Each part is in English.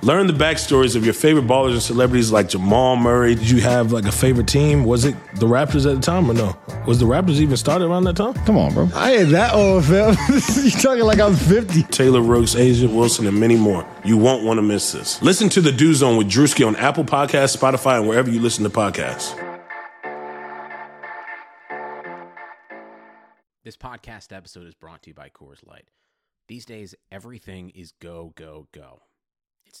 Learn the backstories of your favorite ballers and celebrities like Jamal Murray. Did you have like a favorite team? Was it the Raptors at the time or no? Was the Raptors even started around that time? Come on, bro. I ain't that old, fam. You talking like I'm 50. Taylor Rooks, Asia Wilson, and many more. You won't want to miss this. Listen to The Dew Zone with Drewski on Apple Podcasts, Spotify, and wherever you listen to podcasts. This podcast episode is brought to you by Coors Light. These days, everything is go, go, go. It's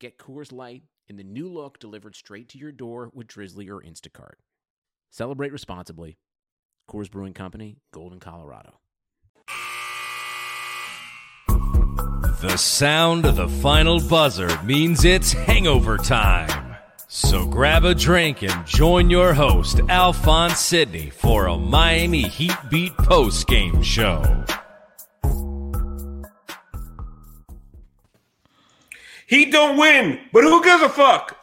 Get Coors Light in the new look delivered straight to your door with Drizzly or Instacart. Celebrate responsibly. Coors Brewing Company, Golden, Colorado. The sound of the final buzzer means it's hangover time. So grab a drink and join your host, Alphonse Sidney, for a Miami Heat Beat post-game show. He don't win, but who gives a fuck?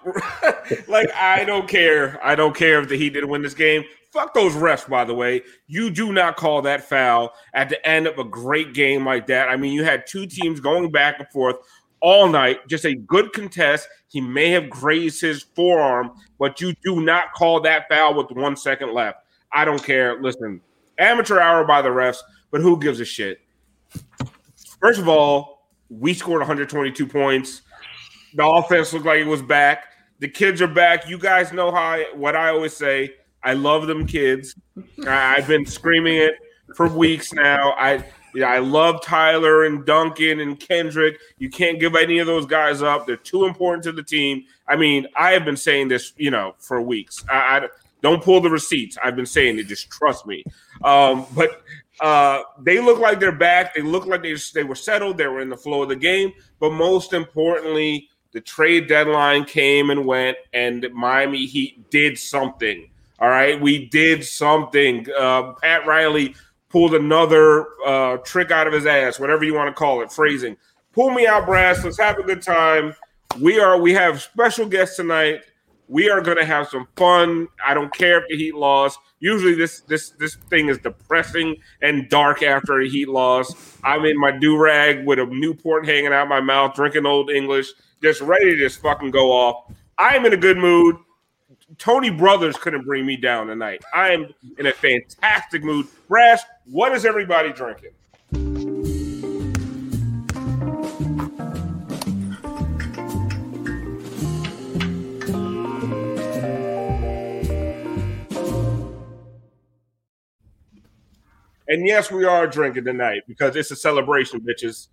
Like, I don't care. I don't care if the Heat didn't win this game. Fuck those refs, by the way. You do not call that foul at the end of a great game like that. I mean, you had two teams going back and forth all night. Just a good contest. He may have grazed his forearm, but you do not call that foul with 1 second left. I don't care. Listen, amateur hour by the refs, but who gives a shit? First of all, we scored 122 points. The offense looked like it was back. The kids are back. You guys know what I always say. I love them kids. I've been screaming it for weeks now. I love Tyler and Duncan and Kendrick. You can't give any of those guys up. They're too important to the team. I mean, I have been saying this, for weeks. I don't pull the receipts. I've been saying it. Just trust me. They look like they're back. They look like they were settled. They were in the flow of the game. But most importantly, the trade deadline came and went, and Miami Heat did something. All right, we did something. Pat Riley pulled another trick out of his ass, whatever you want to call it, phrasing. Pull me out, Brass. Let's have a good time. We have special guests tonight. We are going to have some fun. I don't care if the Heat lost. Usually this thing is depressing and dark after a Heat loss. I'm in my do-rag with a Newport hanging out my mouth, drinking Old English, just ready to just fucking go off. I'm in a good mood. Tony Brothers couldn't bring me down tonight. I am in a fantastic mood. Brass, what is everybody drinking? And yes, we are drinking tonight because it's a celebration, bitches.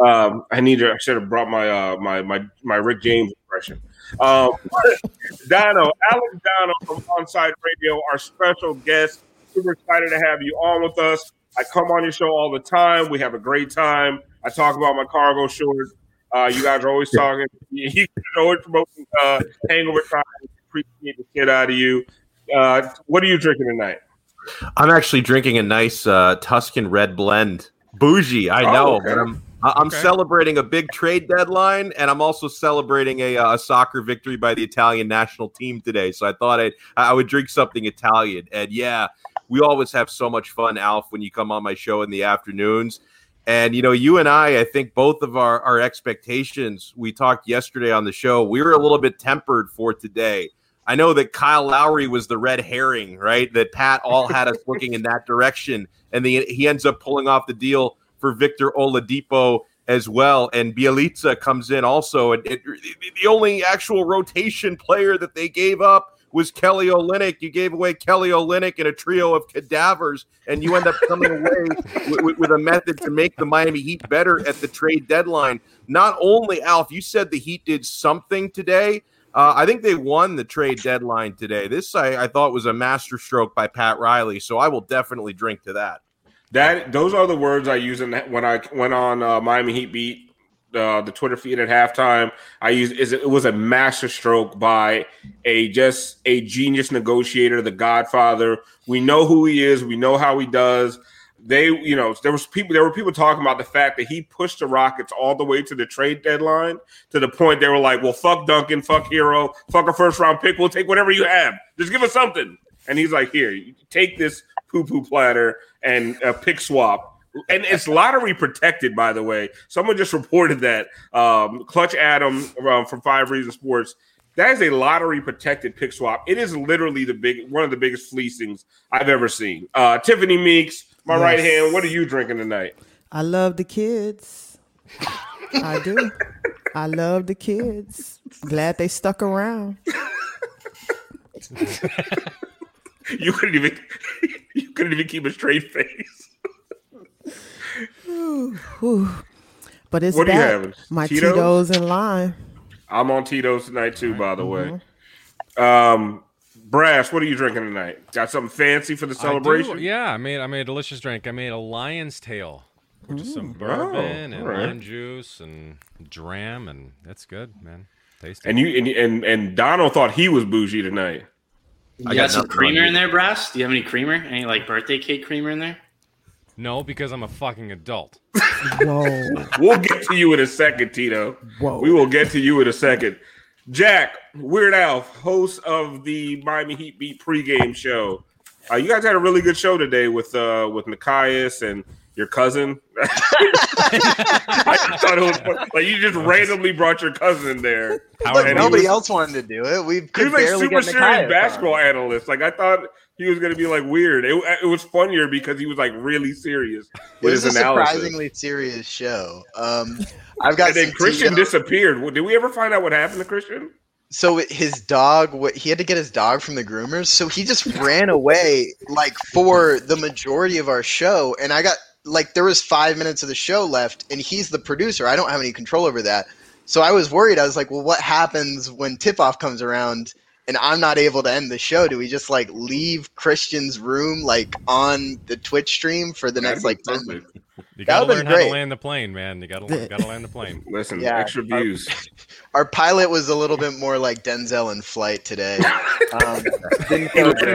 I should have brought my my Rick James impression. Alex Donno from Onside Radio, our special guest. Super excited to have you on with us. I come on your show all the time. We have a great time. I talk about my cargo shorts. You guys are always talking. You guys are always promoting hangover time. Appreciate the shit out of you. What are you drinking tonight? I'm actually drinking a nice Tuscan red blend. Bougie, I know, okay. But I'm celebrating a big trade deadline, and I'm also celebrating a soccer victory by the Italian national team today. So I thought I would drink something Italian. And yeah, we always have so much fun, Alf, when you come on my show in the afternoons. And, you know, you and I think both of our expectations, we talked yesterday on the show, we were a little bit tempered for today. I know that Kyle Lowry was the red herring, right? That Pat all had us looking in that direction. And he ends up pulling off the deal for Victor Oladipo as well. And Bjelica comes in also. And the only actual rotation player that they gave up was Kelly Olynyk. You gave away Kelly Olynyk and a trio of cadavers, and you end up coming away with a method to make the Miami Heat better at the trade deadline. Not only, Alf, you said the Heat did something today. I think they won the trade deadline today. This, I thought, was a masterstroke by Pat Riley, so I will definitely drink to that. Those are the words I used when I went on Miami Heat Beat, the Twitter feed at halftime. It was a masterstroke by a genius negotiator, the Godfather. We know who he is. We know how he does. There were people talking about the fact that he pushed the Rockets all the way to the trade deadline to the point they were like, well, fuck Duncan, fuck Herro, fuck a first-round pick. We'll take whatever you have. Just give us something. And he's like, here, you take this poo-poo platter and a pick swap. And it's lottery protected, by the way. Someone just reported that. Clutch Adam from 5 Reasons Sports. That is a lottery-protected pick swap. It is literally one of the biggest fleecings I've ever seen. Tiffany Meeks, my right hand, what are you drinking tonight? I love the kids. I do. I love the kids. Glad they stuck around. You couldn't even keep a straight face. But it's what are you having? My Tito's in line. I'm on Tito's tonight, too, by the way. Brass, what are you drinking tonight? Got something fancy for the celebration? I made a delicious drink. I made a lion's tail, which is some bourbon and lime juice and dram, and that's good, man. Tasty. And you and Donald thought he was bougie tonight. You got some creamer in there, Brass? Do you have any creamer? Any like birthday cake creamer in there? No, because I'm a fucking adult. Whoa. We'll get to you in a second, Tito. Whoa. We will get to you in a second. Jack, Weird Alf, host of the Miami Heat Beat pregame show. You guys had a really good show today with Nikias and your cousin. I just thought it was fun. Like you just randomly brought your cousin there. Like nobody else wanted to do it. He was like super serious basketball analyst. Like I thought he was going to be like weird. It was funnier because he was like really serious with his analysis. It was a surprisingly serious show. And then Christian disappeared. Did we ever find out what happened to Christian? So his dog, he had to get his dog from the groomers. So he just ran away like for the majority of our show. And I got like, there was 5 minutes of the show left and he's the producer. I don't have any control over that. So I was worried. I was like, well, what happens when tip-off comes around and I'm not able to end the show? Do we just like leave Christian's room like on the Twitch stream for the next like 10 minutes? You gotta learn how to land the plane, man. You gotta land the plane. Listen, extra views. Our pilot was a little bit more like Denzel in Flight today. He landed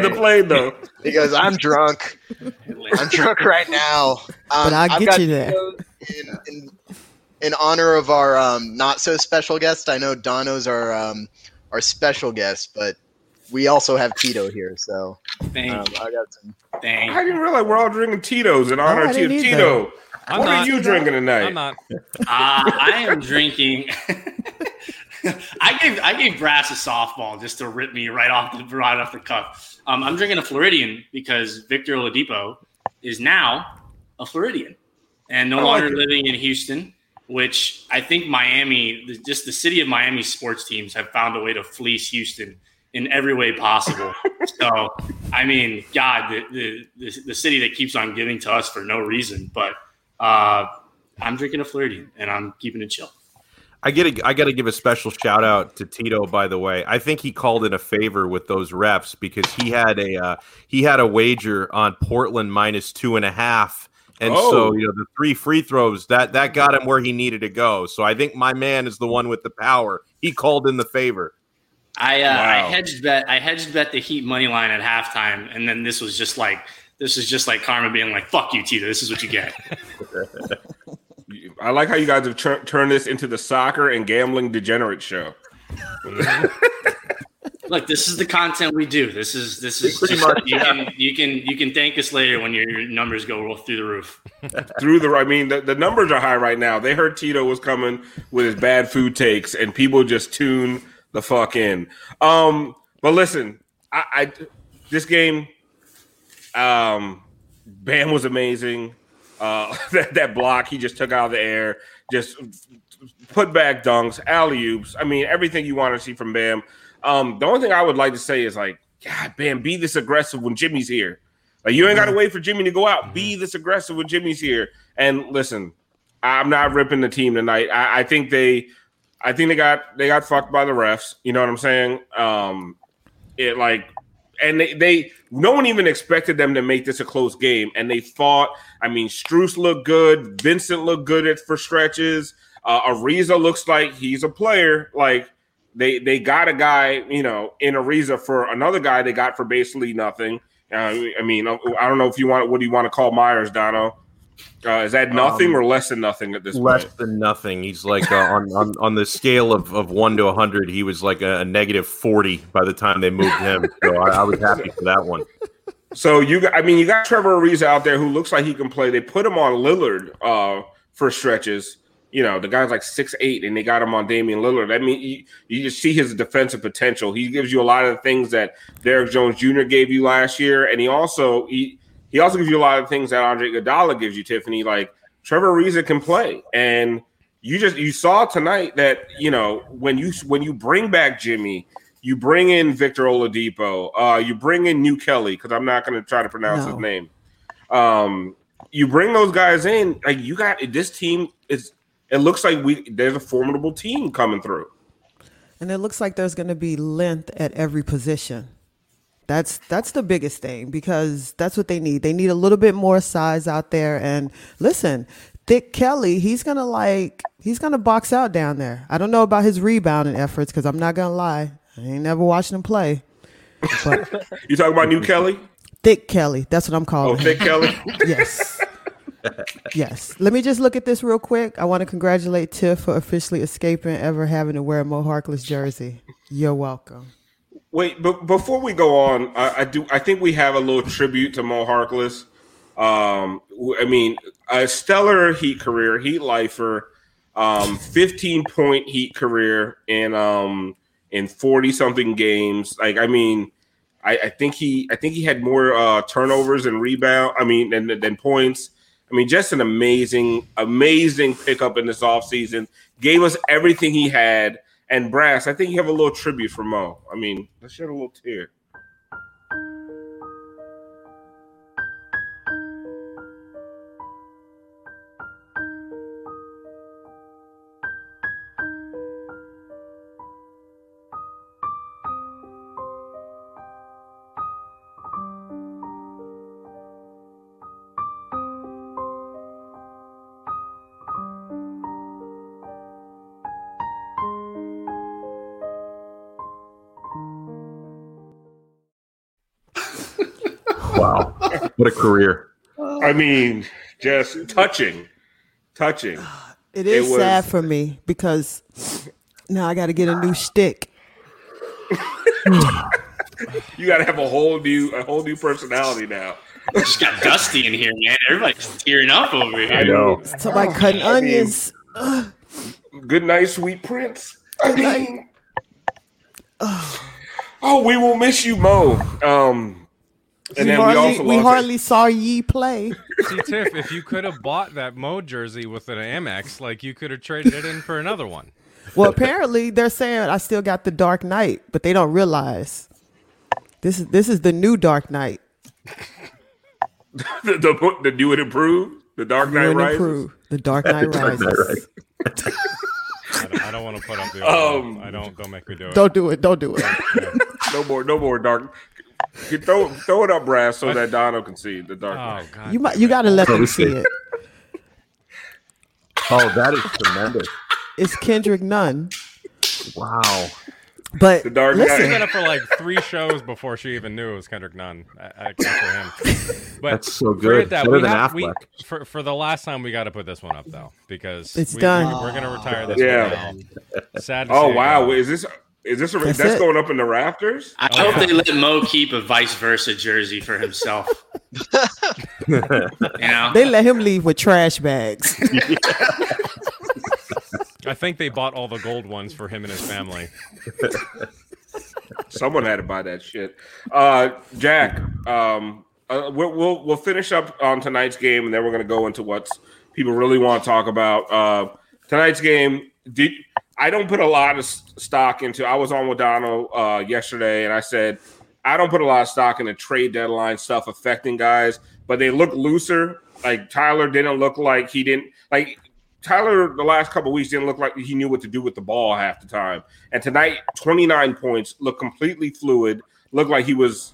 the plane though. He goes, "I'm drunk. I'm drunk right now." But I'll get you there. In honor of our not so special guest, I know Dono's our special guest, but we also have Tito here, so I got some. I didn't realize we're all drinking Tito's in honor of Tito. What are you drinking tonight? I'm not. I am drinking. I gave Brass a softball just to rip me right off the cuff. I'm drinking a Floridian because Victor Oladipo is now a Floridian and no longer living in Houston, which I think Miami, just the city of Miami sports teams have found a way to fleece Houston in every way possible. So, I mean, God, the city that keeps on giving to us for no reason. But I'm drinking a Flirty, and I'm keeping it chill. I got to give a special shout out to Tito, by the way. I think he called in a favor with those refs because he had a wager on Portland minus 2.5. And so, the 3 free throws, that got him where he needed to go. So I think my man is the one with the power. He called in the favor. I I hedged bet the Heat money line at halftime, and then this was just like karma being like, "Fuck you, Tito. This is what you get." I like how you guys have turned this into the soccer and gambling degenerate show. Look, this is the content we do. This is pretty much. You can thank us later when your numbers go through the roof. I mean, the numbers are high right now. They heard Tito was coming with his bad food takes, and people just tune the fuck in. But listen, this game, Bam was amazing. That block he just took out of the air, just put back dunks, alley-oops. I mean, everything you want to see from Bam. The only thing I would like to say is, like, God, Bam, be this aggressive when Jimmy's here. Like, you ain't got to wait for Jimmy to go out. Be this aggressive when Jimmy's here. And listen, I'm not ripping the team tonight. I think they got fucked by the refs. You know what I'm saying? And they no one even expected them to make this a close game, and they fought. I mean, Strus looked good. Vincent looked good for stretches. Ariza looks like he's a player. Like, they got a guy, you know, in Ariza for another guy they got for basically nothing. I mean, I don't know if you want – what do you want to call Myers, Donno? Is that nothing or less than nothing at this point? Less than nothing. He's like on the scale of 1 to 100, he was like a negative 40 by the time they moved him. So I was happy for that one. So, you got Trevor Ariza out there who looks like he can play. They put him on Lillard for stretches. You know, the guy's like 6'8", and they got him on Damian Lillard. I mean, you just see his defensive potential. He gives you a lot of the things that Derrick Jones Jr. gave you last year, and he also gives you a lot of things that Andre Iguodala gives you, Tiffany. Like, Trevor Ariza can play, and you saw tonight that, you know, when you bring back Jimmy, you bring in Victor Oladipo, you bring in New Kelly, because I'm not going to try to pronounce his name. You bring those guys in, like, you got this team. It looks like there's a formidable team coming through, and it looks like there's going to be length at every position. That's the biggest thing, because that's what they need. They need a little bit more size out there. And listen, Thick Kelly, he's going to box out down there. I don't know about his rebounding efforts, because I'm not going to lie, I ain't never watching him play. But you talking about New Kelly? Thick Kelly. That's what I'm calling him. Oh, Thick Kelly? Yes. Yes. Let me just look at this real quick. I want to congratulate Tiff for officially escaping ever having to wear a Mo Harkless jersey. You're welcome. Wait, but before we go on, I think we have a little tribute to Mo Harkless. I mean, a stellar Heat career, Heat lifer, 15-point Heat career in 40-something games. Like, I mean, I think he had more turnovers and rebound. I mean, than points. I mean, just an amazing, amazing pickup in this offseason. Gave us everything he had. And Brass, I think you have a little tribute for Mo. I mean, let's shed a little tear. Wow. What a career. I mean, just touching. It was sad for me, because now I got to get a new shtick. You got to have a whole new personality now. I just got dusty in here, man. Everybody's tearing up over here. I know. Somebody cutting onions. Good night, sweet prince. I mean, we will miss you, Mo. And then we hardly saw ye play. See, Tiff, if you could have bought that Mo jersey with an Amex, like, you could have traded it in for another one. Well, apparently they're saying I still got the Dark Knight, but they don't realize this is the new Dark Knight. the new and improved, the Dark Knight Rises. The Dark Knight Rises. I don't want to put up the. I don't make me do it. Don't do it. No more Dark. You throw it up, Brass, so that Donno can see the Dark. Oh, God. You got to let them see it. Oh, that is tremendous. It's Kendrick Nunn. Wow. But the dark listen, been up for like 3 shows before she even knew it was Kendrick Nunn. I can't for him. But that's so good. That. Better than Affleck. For the last time, we got to put this one up though because it's done. We're gonna retire this. Yeah. Sad. To see wow! Is this? Is this a, that's going up in the rafters? I hope they let Mo keep a vice versa jersey for himself. You know? They let him leave with trash bags. I think they bought all the gold ones for him and his family. Someone had to buy that shit. Jack, we'll finish up on tonight's game, and then we're going to go into what people really want to talk about. Tonight's game, I don't put a lot of stock into – I was on with Donno yesterday, and I said I don't put a lot of stock in the trade deadline stuff affecting guys, but they look looser. Like, Tyler didn't look like he didn't – like, Tyler the last couple of weeks didn't look like he knew what to do with the ball half the time. And tonight, 29 points, looked completely fluid, looked like he was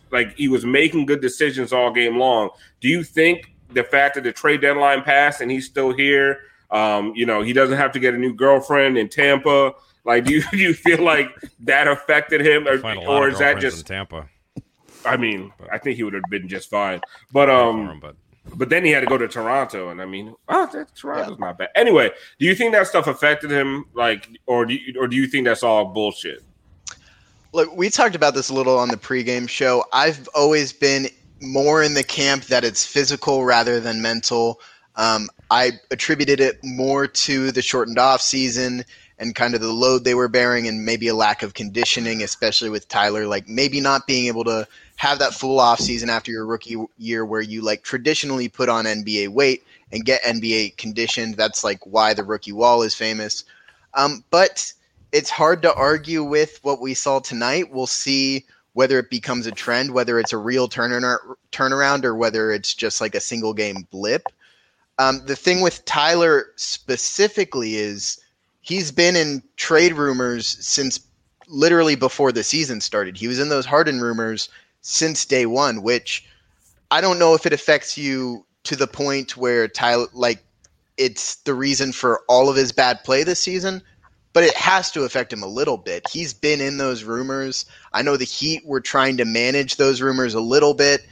making good decisions all game long. Do you think the fact that the trade deadline passed and he's still here – he doesn't have to get a new girlfriend in Tampa. Like, do you feel like that affected him, or is that just Tampa? I mean, I think he would have been just fine. But but then he had to go to Toronto, and I mean, Toronto's not bad. Anyway, do you think that stuff affected him, like, or do you think that's all bullshit? Look, we talked about this a little on the pregame show. I've always been more in the camp that it's physical rather than mental. I attributed it more to the shortened off season and kind of the load they were bearing and maybe a lack of conditioning, especially with Tyler, like maybe not being able to have that full off season after your rookie year where you like traditionally put on NBA weight and get NBA conditioned. That's like why the rookie wall is famous. But it's hard to argue with what we saw tonight. We'll see whether it becomes a trend, whether it's a real turnaround or whether it's just like a single game blip. The thing with Tyler specifically is he's been in trade rumors since literally before the season started. He was in those Harden rumors since day one, which I don't know if it affects you to the point where Tyler, like, it's the reason for all of his bad play this season, but it has to affect him a little bit. He's been in those rumors. I know the Heat were trying to manage those rumors a little bit.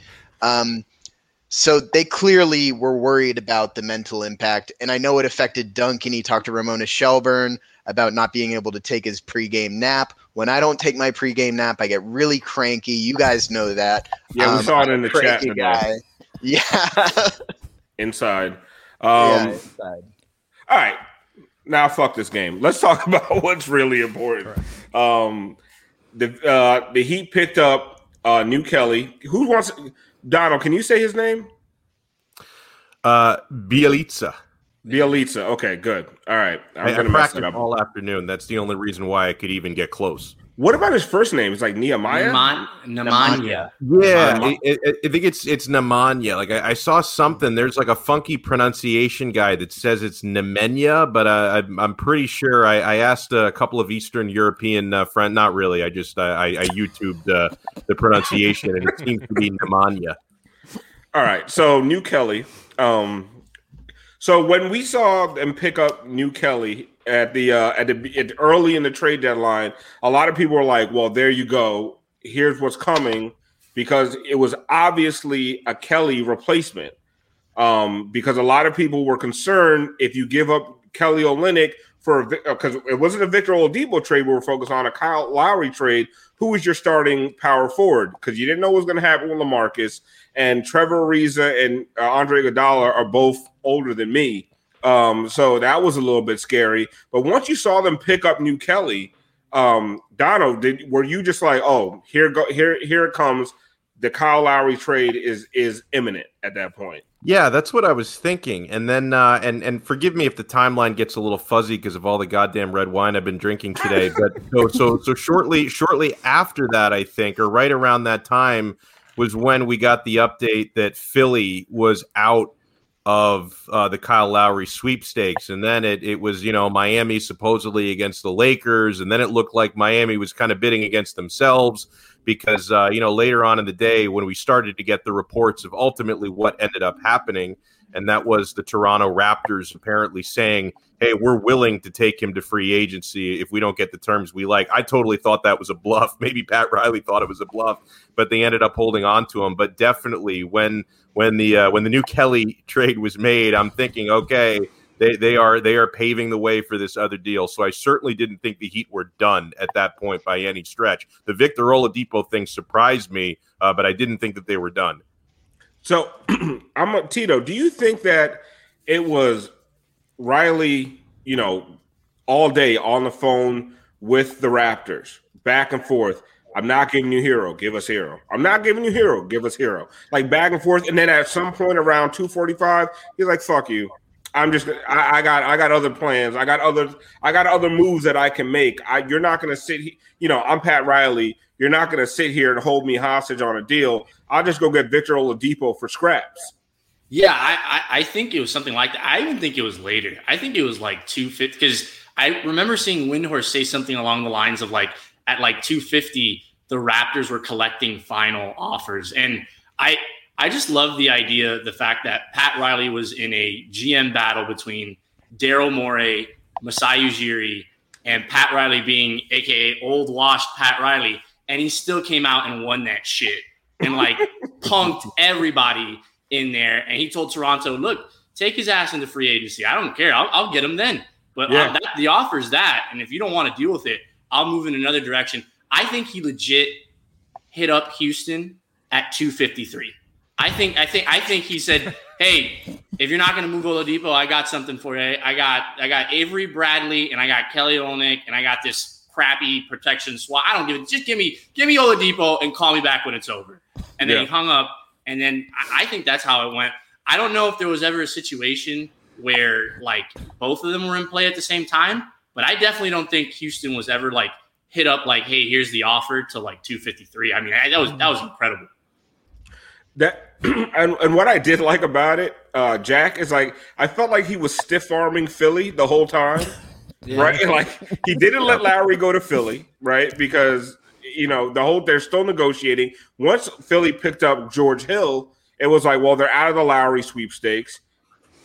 So they clearly were worried about the mental impact. And I know it affected Duncan. He talked to Ramona Shelburne about not being able to take his pregame nap. When I don't take my pregame nap, I get really cranky. You guys know that. Yeah, we saw it in the chat today. Yeah. Inside. Inside. All right. Now, fuck this game. Let's talk about what's really important. Right. The Heat picked up New Kelly. Who wants – Donald, can you say his name? Bjelica. Bjelica. Okay, good. All right. I'm going to mess it up all afternoon. That's the only reason why I could even get close. What about his first name? It's like Nehemiah? Nemanja. Yeah, I think it's Nemanja. Like I saw something. There's like a funky pronunciation guy that says it's Nemanja, but I'm pretty sure I asked a couple of Eastern European friends. Not really. I just I YouTubed the pronunciation, and it seems to be Nemanja. All right. So New Kelly. So when we saw them pick up New Kelly at the early in the trade deadline, a lot of people were like, "Well, there you go. Here's what's coming," because it was obviously a Kelly replacement. Because a lot of people were concerned if you give up Kelly Olynyk because it wasn't a Victor Oladipo trade we were focused on, a Kyle Lowry trade. Who is your starting power forward? Because you didn't know what was going to happen with LaMarcus, and Trevor Ariza and Andre Iguodala are both older than me. So that was a little bit scary. But once you saw them pick up New Kelly, Donald, were you just like, oh, here it comes? The Kyle Lowry trade is imminent at that point. Yeah, that's what I was thinking. And then, and forgive me if the timeline gets a little fuzzy because of all the goddamn red wine I've been drinking today. But so shortly after that, I think, or right around that time, was when we got the update that Philly was out of the Kyle Lowry sweepstakes. And then it was, Miami supposedly against the Lakers. And then it looked like Miami was kind of bidding against themselves because, later on in the day when we started to get the reports of ultimately what ended up happening, and that was the Toronto Raptors apparently saying, hey, we're willing to take him to free agency if we don't get the terms we like. I totally thought that was a bluff. Maybe Pat Riley thought it was a bluff, but they ended up holding on to him. But definitely when the new Kelly trade was made, I'm thinking, okay, they are paving the way for this other deal. So I certainly didn't think the Heat were done at that point by any stretch. The Victor Oladipo thing surprised me, but I didn't think that they were done. So Tito, do you think that it was Riley, you know, all day on the phone with the Raptors, back and forth? I'm not giving you Hero. Give us Hero. I'm not giving you Hero. Give us Hero. Like back and forth. And then at some point around 2:45, he's like, fuck you. I'm just I got other plans. I got other moves that I can make. You're not going to sit here. You know, I'm Pat Riley. You're not going to sit here and hold me hostage on a deal. I'll just go get Victor Oladipo for scraps. Yeah, I think it was something like that. I even think it was later. I think it was like 250 because I remember seeing Windhorst say something along the lines of like at like 250, the Raptors were collecting final offers. And I just love the idea, the fact that Pat Riley was in a GM battle between Daryl Morey, Masai Ujiri, and Pat Riley being AKA old washed Pat Riley, and he still came out and won that shit and like punked everybody in there. And he told Toronto, "Look, take his ass into free agency. I don't care. I'll get him then. But yeah, the offer's that, and if you don't want to deal with it, I'll move in another direction." I think he legit hit up Houston at 253. I think he said, "Hey, if you're not going to move Oladipo, I got something for you. I got Avery Bradley and I got Kelly Olynyk and I got this crappy protection swap. I don't give it. Just give me Oladipo and call me back when it's over." And then he hung up. And then I think that's how it went. I don't know if there was ever a situation where like both of them were in play at the same time, but I definitely don't think Houston was ever like hit up like, "Hey, here's the offer" to like 253. I mean, that was incredible. That and what I did like about it, Jack, is like I felt like he was stiff arming Philly the whole time, right? Like he didn't let Lowry go to Philly, right? Because you know they're still negotiating. Once Philly picked up George Hill, it was like, well, they're out of the Lowry sweepstakes,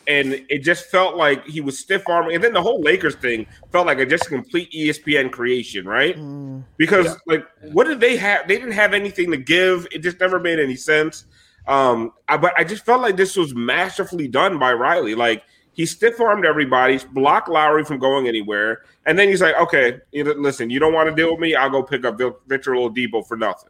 and it just felt like he was stiff arming. And then the whole Lakers thing felt like a complete ESPN creation, right? Because like, what did they have? They didn't have anything to give. It just never made any sense. But I just felt like this was masterfully done by Riley. Like he stiff-armed everybody, blocked Lowry from going anywhere, and then he's like, "Okay, listen, you don't want to deal with me? I'll go pick up Victor Oladipo for nothing."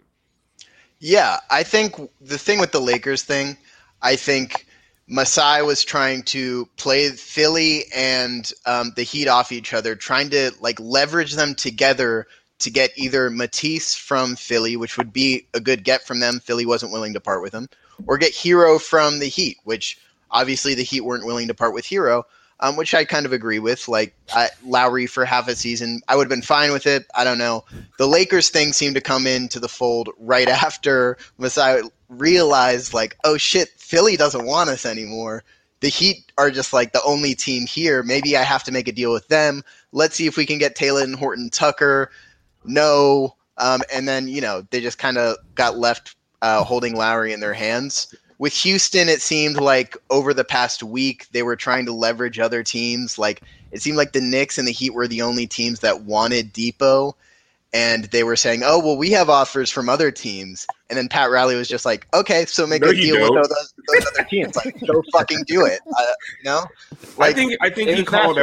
Yeah, I think the thing with the Lakers thing, I think Masai was trying to play Philly and the Heat off each other, trying to like leverage them together to get either Matisse from Philly, which would be a good get from them. Philly wasn't willing to part with him. Or get Hero from the Heat, which obviously the Heat weren't willing to part with Hero, which I kind of agree with. Like Lowry for half a season, I would have been fine with it. I don't know. The Lakers thing seemed to come into the fold right after Masai realized, like, oh shit, Philly doesn't want us anymore. The Heat are just like the only team here. Maybe I have to make a deal with them. Let's see if we can get Taylor and Horton Tucker. No. And then, you know, they just kind of got left holding Lowry in their hands. With Houston, it seemed like over the past week, they were trying to leverage other teams. Like it seemed like the Knicks and the Heat were the only teams that wanted Depot. And they were saying, "Oh, well, we have offers from other teams." And then Pat Riley was just like, "Okay, so make a deal with those other teams. Like, go fucking do it." You know? Like, I think he called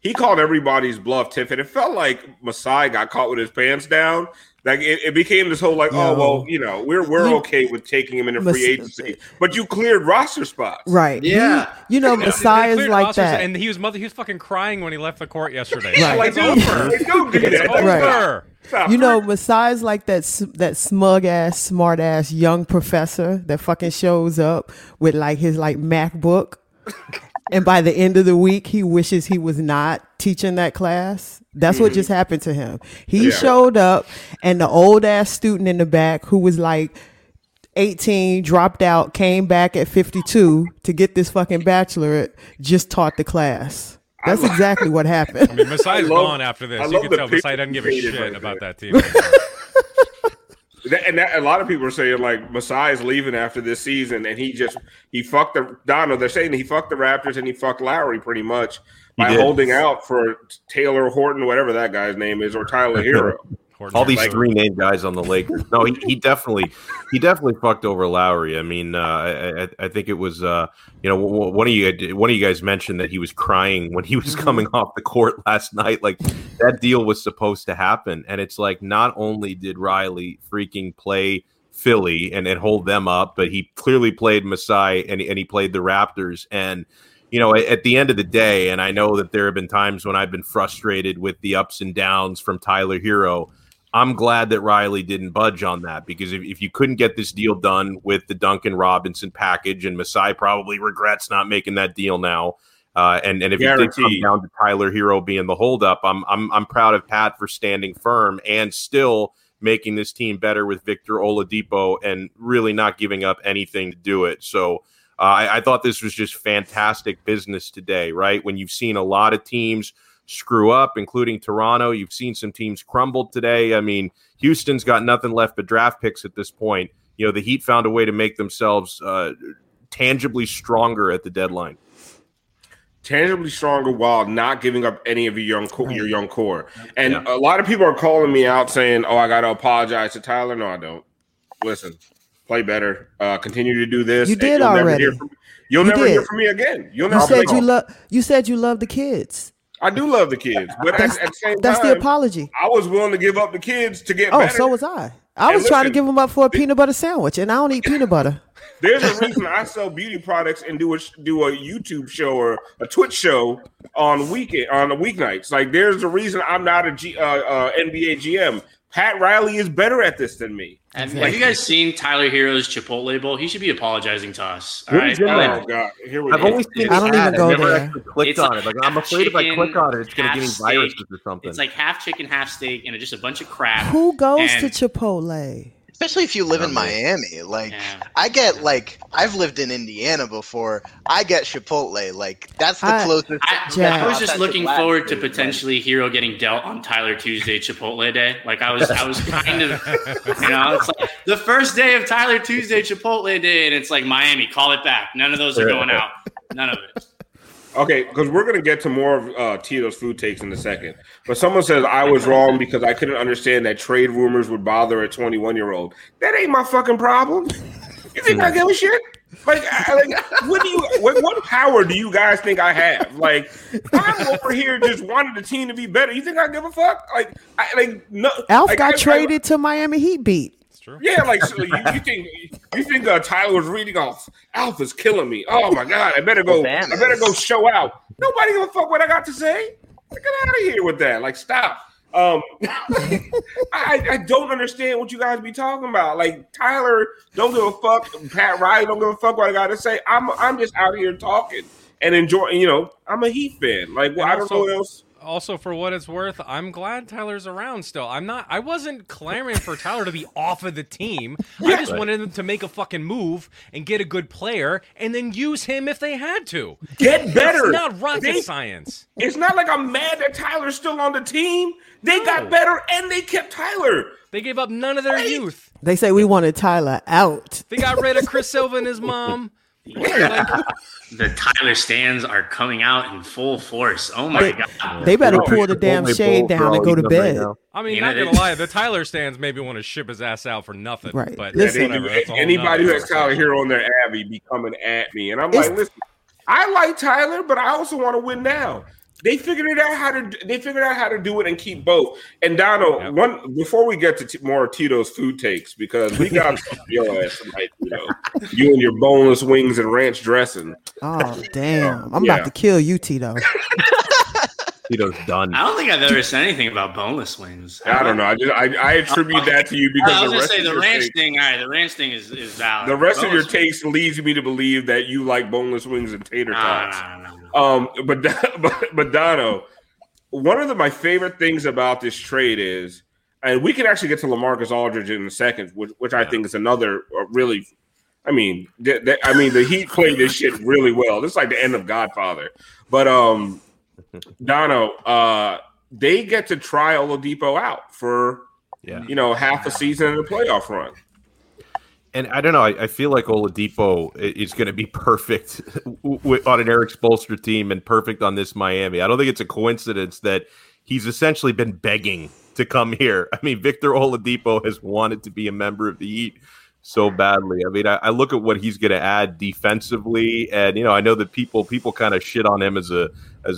He called everybody's bluff, Tiff, and it felt like Masai got caught with his pants down. Like it became this whole like, "Oh well, you know, we're okay with taking him into free agency, but you cleared roster spots, right?" Yeah, you know, Masai is like that, and he was fucking crying when he left the court yesterday. Right. Like, it's over. Right. You know, Masai's like that smug ass, smart ass young professor that fucking shows up with like his like MacBook. And by the end of the week, he wishes he was not teaching that class. That's what just happened to him. He showed up, and the old ass student in the back who was like 18, dropped out, came back at 52 to get this fucking bachelorette, just taught the class. That's exactly what happened. I mean, Masai's gone after this. You can tell Masai doesn't give a shit about that team. And a lot of people are saying like Masai's leaving after this season, and he fucked the Donno. They're saying he fucked the Raptors and he fucked Lowry pretty much by holding out for Taylor Horton, whatever that guy's name is, or Tyler Herro. All these three named guys on the Lakers. No, he definitely fucked over Lowry. I mean, I think it was one of you guys mentioned that he was crying when he was coming off the court last night. Like that deal was supposed to happen, and it's like not only did Riley freaking play Philly and hold them up, but he clearly played Masai and he played the Raptors and. You know, at the end of the day, and I know that there have been times when I've been frustrated with the ups and downs from Tyler Herro, I'm glad that Riley didn't budge on that because if you couldn't get this deal done with the Duncan Robinson package, and Masai probably regrets not making that deal now, and if it did come down to Tyler Herro being the holdup, I'm proud of Pat for standing firm and still making this team better with Victor Oladipo and really not giving up anything to do it. So. I thought this was just fantastic business today, right? When you've seen a lot of teams screw up, including Toronto, you've seen some teams crumble today. I mean, Houston's got nothing left but draft picks at this point. You know, the Heat found a way to make themselves tangibly stronger at the deadline. Tangibly stronger while not giving up any of your young core. And a lot of people are calling me out saying, oh, I got to apologize to Tyler. No, I don't. Listen. Play better. Continue to do this. You did already. You'll never hear from me again. You said you love the kids. I do love the kids, but at the same time, the apology. I was willing to give up the kids to get better. Oh, so was I. I was trying to give them up for a peanut butter sandwich, and I don't eat peanut butter. There's a reason I sell beauty products and do a YouTube show or a Twitch show on the weeknights. Like there's a reason I'm not a NBA GM. Pat Riley is better at this than me. Have you guys seen Tyler Herro's Chipotle bowl? He should be apologizing to us. All right? Oh, God. Here we go. I've only seen I don't even go there. Actually clicked it's on it. Like, I'm afraid chicken, if I click on it, it's going to give me viruses or something. It's like half chicken, half steak, and just a bunch of crap. Who goes to Chipotle? Especially if you live in Miami. Like, yeah. I get, like, I've lived in Indiana before. I get Chipotle. Like, that's the closest. I was just looking forward to potentially Herro getting dealt on Tyler Tuesday Chipotle Day. Like, I was kind of, you know, it's like the first day of Tyler Tuesday Chipotle Day, and it's like Miami, call it back. None of those are going out. None of it. Okay, because we're going to get to more of Tito's food takes in a second. But someone says I was wrong because I couldn't understand that trade rumors would bother a 21-year-old. That ain't my fucking problem. You think I give a shit? What power do you guys think I have? Like, I'm over here just wanting the team to be better. You think I give a fuck? No. Alf got traded to Miami Heat beat. True. Yeah, like so you think Tyler was reading off? Alf is killing me. Oh my God, I better go show out. Nobody give a fuck what I got to say. Get out of here with that. Like stop. I don't understand what you guys be talking about. Like Tyler don't give a fuck. Pat Riley don't give a fuck what I got to say. I'm just out here talking and enjoying. You know, I'm a Heat fan. Like well, I don't know what else. Also, for what it's worth, I'm glad Tyler's around still. I wasn't clamoring for Tyler to be off of the team. Yeah, I just wanted him to make a fucking move and get a good player and then use him if they had to. Get better. It's not rocket science. It's not like I'm mad that Tyler's still on the team. They got better and they kept Tyler. They gave up none of their youth. They say we wanted Tyler out. They got rid of Chris Silva and his mom. Yeah. The Tyler stands are coming out in full force. Oh my God! They better pull the damn shade down and go to bed. Right I mean, not gonna lie, the Tyler stands maybe want to ship his ass out for nothing. Right? But anybody who has Tyler Herro on their Abby be coming at me, and I'm like, listen, I like Tyler, but I also want to win now. They figured out how to do it and keep both. And Donno, one before we get to more Tito's food takes, because we got your ass tonight, you know, you and your boneless wings and ranch dressing. Oh damn! I'm about to kill you, Tito. Tito's done. I don't think I've ever said anything about boneless wings. I don't know. I attribute that to you because I was going to say the ranch thing. All right, the ranch thing is valid. The rest of your taste leads me to believe that you like boneless wings and tater tots. No. But Donno, one of my favorite things about this trade is, and we can actually get to LaMarcus Aldridge in a second, which I think is another really. I mean, the Heat played this shit really well. This is like the end of Godfather, but Donno, they get to try Oladipo out for you know, half a season in the playoff run. And I don't know. I feel like Oladipo is going to be perfect on an Erik Spoelstra team and perfect on this Miami. I don't think it's a coincidence that he's essentially been begging to come here. I mean, Victor Oladipo has wanted to be a member of the Heat so badly. I mean, I look at what he's going to add defensively, and you know, I know that people kind of shit on him as a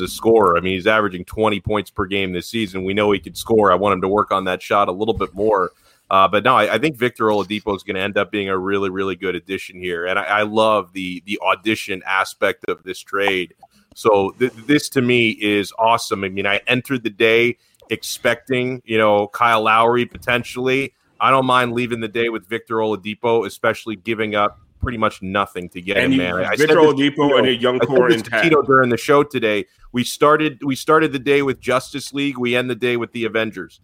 scorer. I mean, he's averaging 20 points per game this season. We know he can score. I want him to work on that shot a little bit more. But no, I think Victor Oladipo is going to end up being a really, really good addition here. And I love the audition aspect of this trade. So this to me is awesome. I mean, I entered the day expecting, you know, Kyle Lowry potentially. I don't mind leaving the day with Victor Oladipo, especially giving up pretty much nothing to get him, man. Victor Oladipo and a young core intact. Tito during the show today, we started the day with Justice League. We end the day with the Avengers.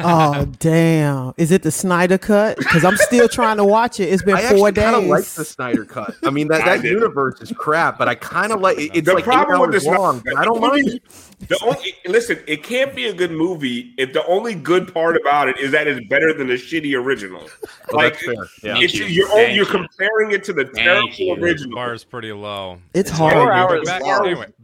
Oh, damn. Is it the Snyder Cut? Because I'm still trying to watch it. It's been 4 days. I kind of like the Snyder Cut. I mean, that universe is crap, but I kind of like it. It's the like problem with this long. I don't mind it. Listen, it can't be a good movie if the only good part about it is that it's better than the shitty original. Well, like, yeah. You're comparing it to the terrible original. The bar is pretty low. It's hard. 4 hours.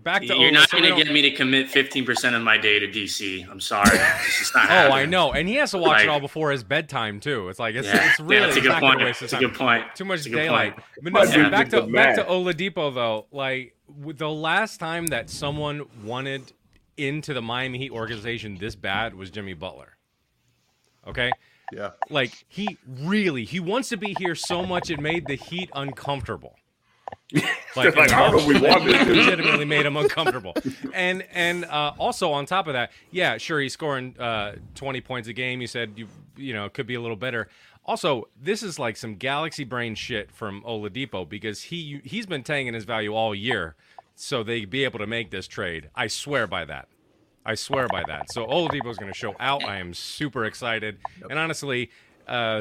Back to you're not going to get me to commit 15% of my day to DC. I'm sorry. It's not happening. I know, and he has to watch it all before his bedtime too. It's like it's really that's a good point. It's a good point. Too much daylight. But no, back to Oladipo though. Like the last time that someone wanted into the Miami Heat organization this bad was Jimmy Butler. Okay. Yeah. Like he wants to be here so much it made the Heat uncomfortable. Like I don't know we want it legitimately made him uncomfortable. And also on top of that, yeah, sure, he's scoring 20 points a game. You said you know could be a little better. Also, this is like some galaxy brain shit from Oladipo because he's been tanging his value all year, so they'd be able to make this trade. I swear by that. So Oladipo's going to show out. I am super excited. Yep. And honestly,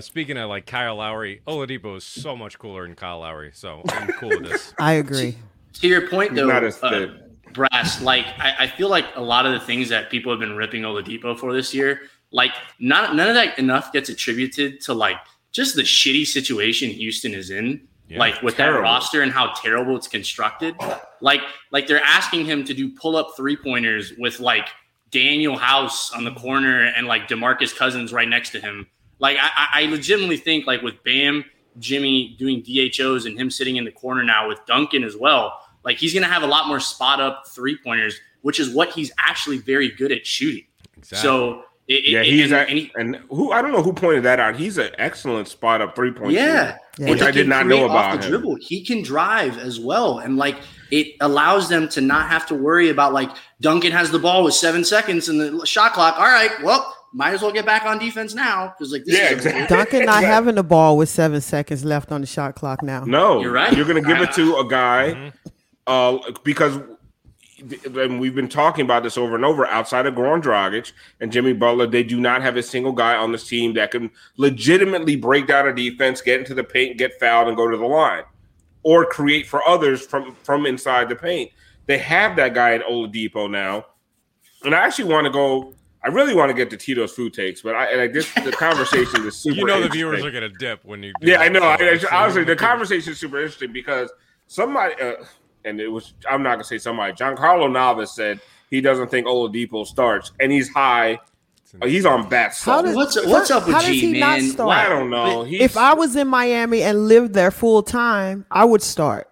speaking of like Kyle Lowry, Oladipo is so much cooler than Kyle Lowry, so I'm cool with this. I agree. To your point, though, Brass, like I feel like a lot of the things that people have been ripping Oladipo for this year, like none of that enough gets attributed to like just the shitty situation Houston is in, like with that roster and how terrible it's constructed. Like they're asking him to do pull-up three-pointers with like Daniel House on the corner and like DeMarcus Cousins right next to him. Like, I legitimately think, like, with Bam, Jimmy doing DHOs and him sitting in the corner now with Duncan as well, like, he's going to have a lot more spot-up three-pointers, which is what he's actually very good at shooting. Exactly. So, I don't know who pointed that out. He's an excellent spot-up three-pointer. Yeah. Which I did not know about him. Dribble. He can drive as well. And, like, it allows them to not have to worry about, like, Duncan has the ball with 7 seconds and the shot clock. All right, well. Might as well get back on defense now because, like, this is exactly. Duncan not having the ball with 7 seconds left on the shot clock now. No, you're right. You're going to give it to a guy because we've been talking about this over and over. Outside of Goran Dragic and Jimmy Butler, they do not have a single guy on this team that can legitimately break down a defense, get into the paint, get fouled, and go to the line, or create for others from inside the paint. They have that guy at Oladipo now, and I actually want to go. I really want to get to Tito's food takes, but the conversation is super. You know, the viewers are going to dip when you. Yeah, I know. Honestly, the conversation is super interesting because somebody, I'm not going to say somebody. Giancarlo Navas said he doesn't think Oladipo starts, and he's high. He's on bat. What's up with G, man? Well, I don't know. If I was in Miami and lived there full time, I would start.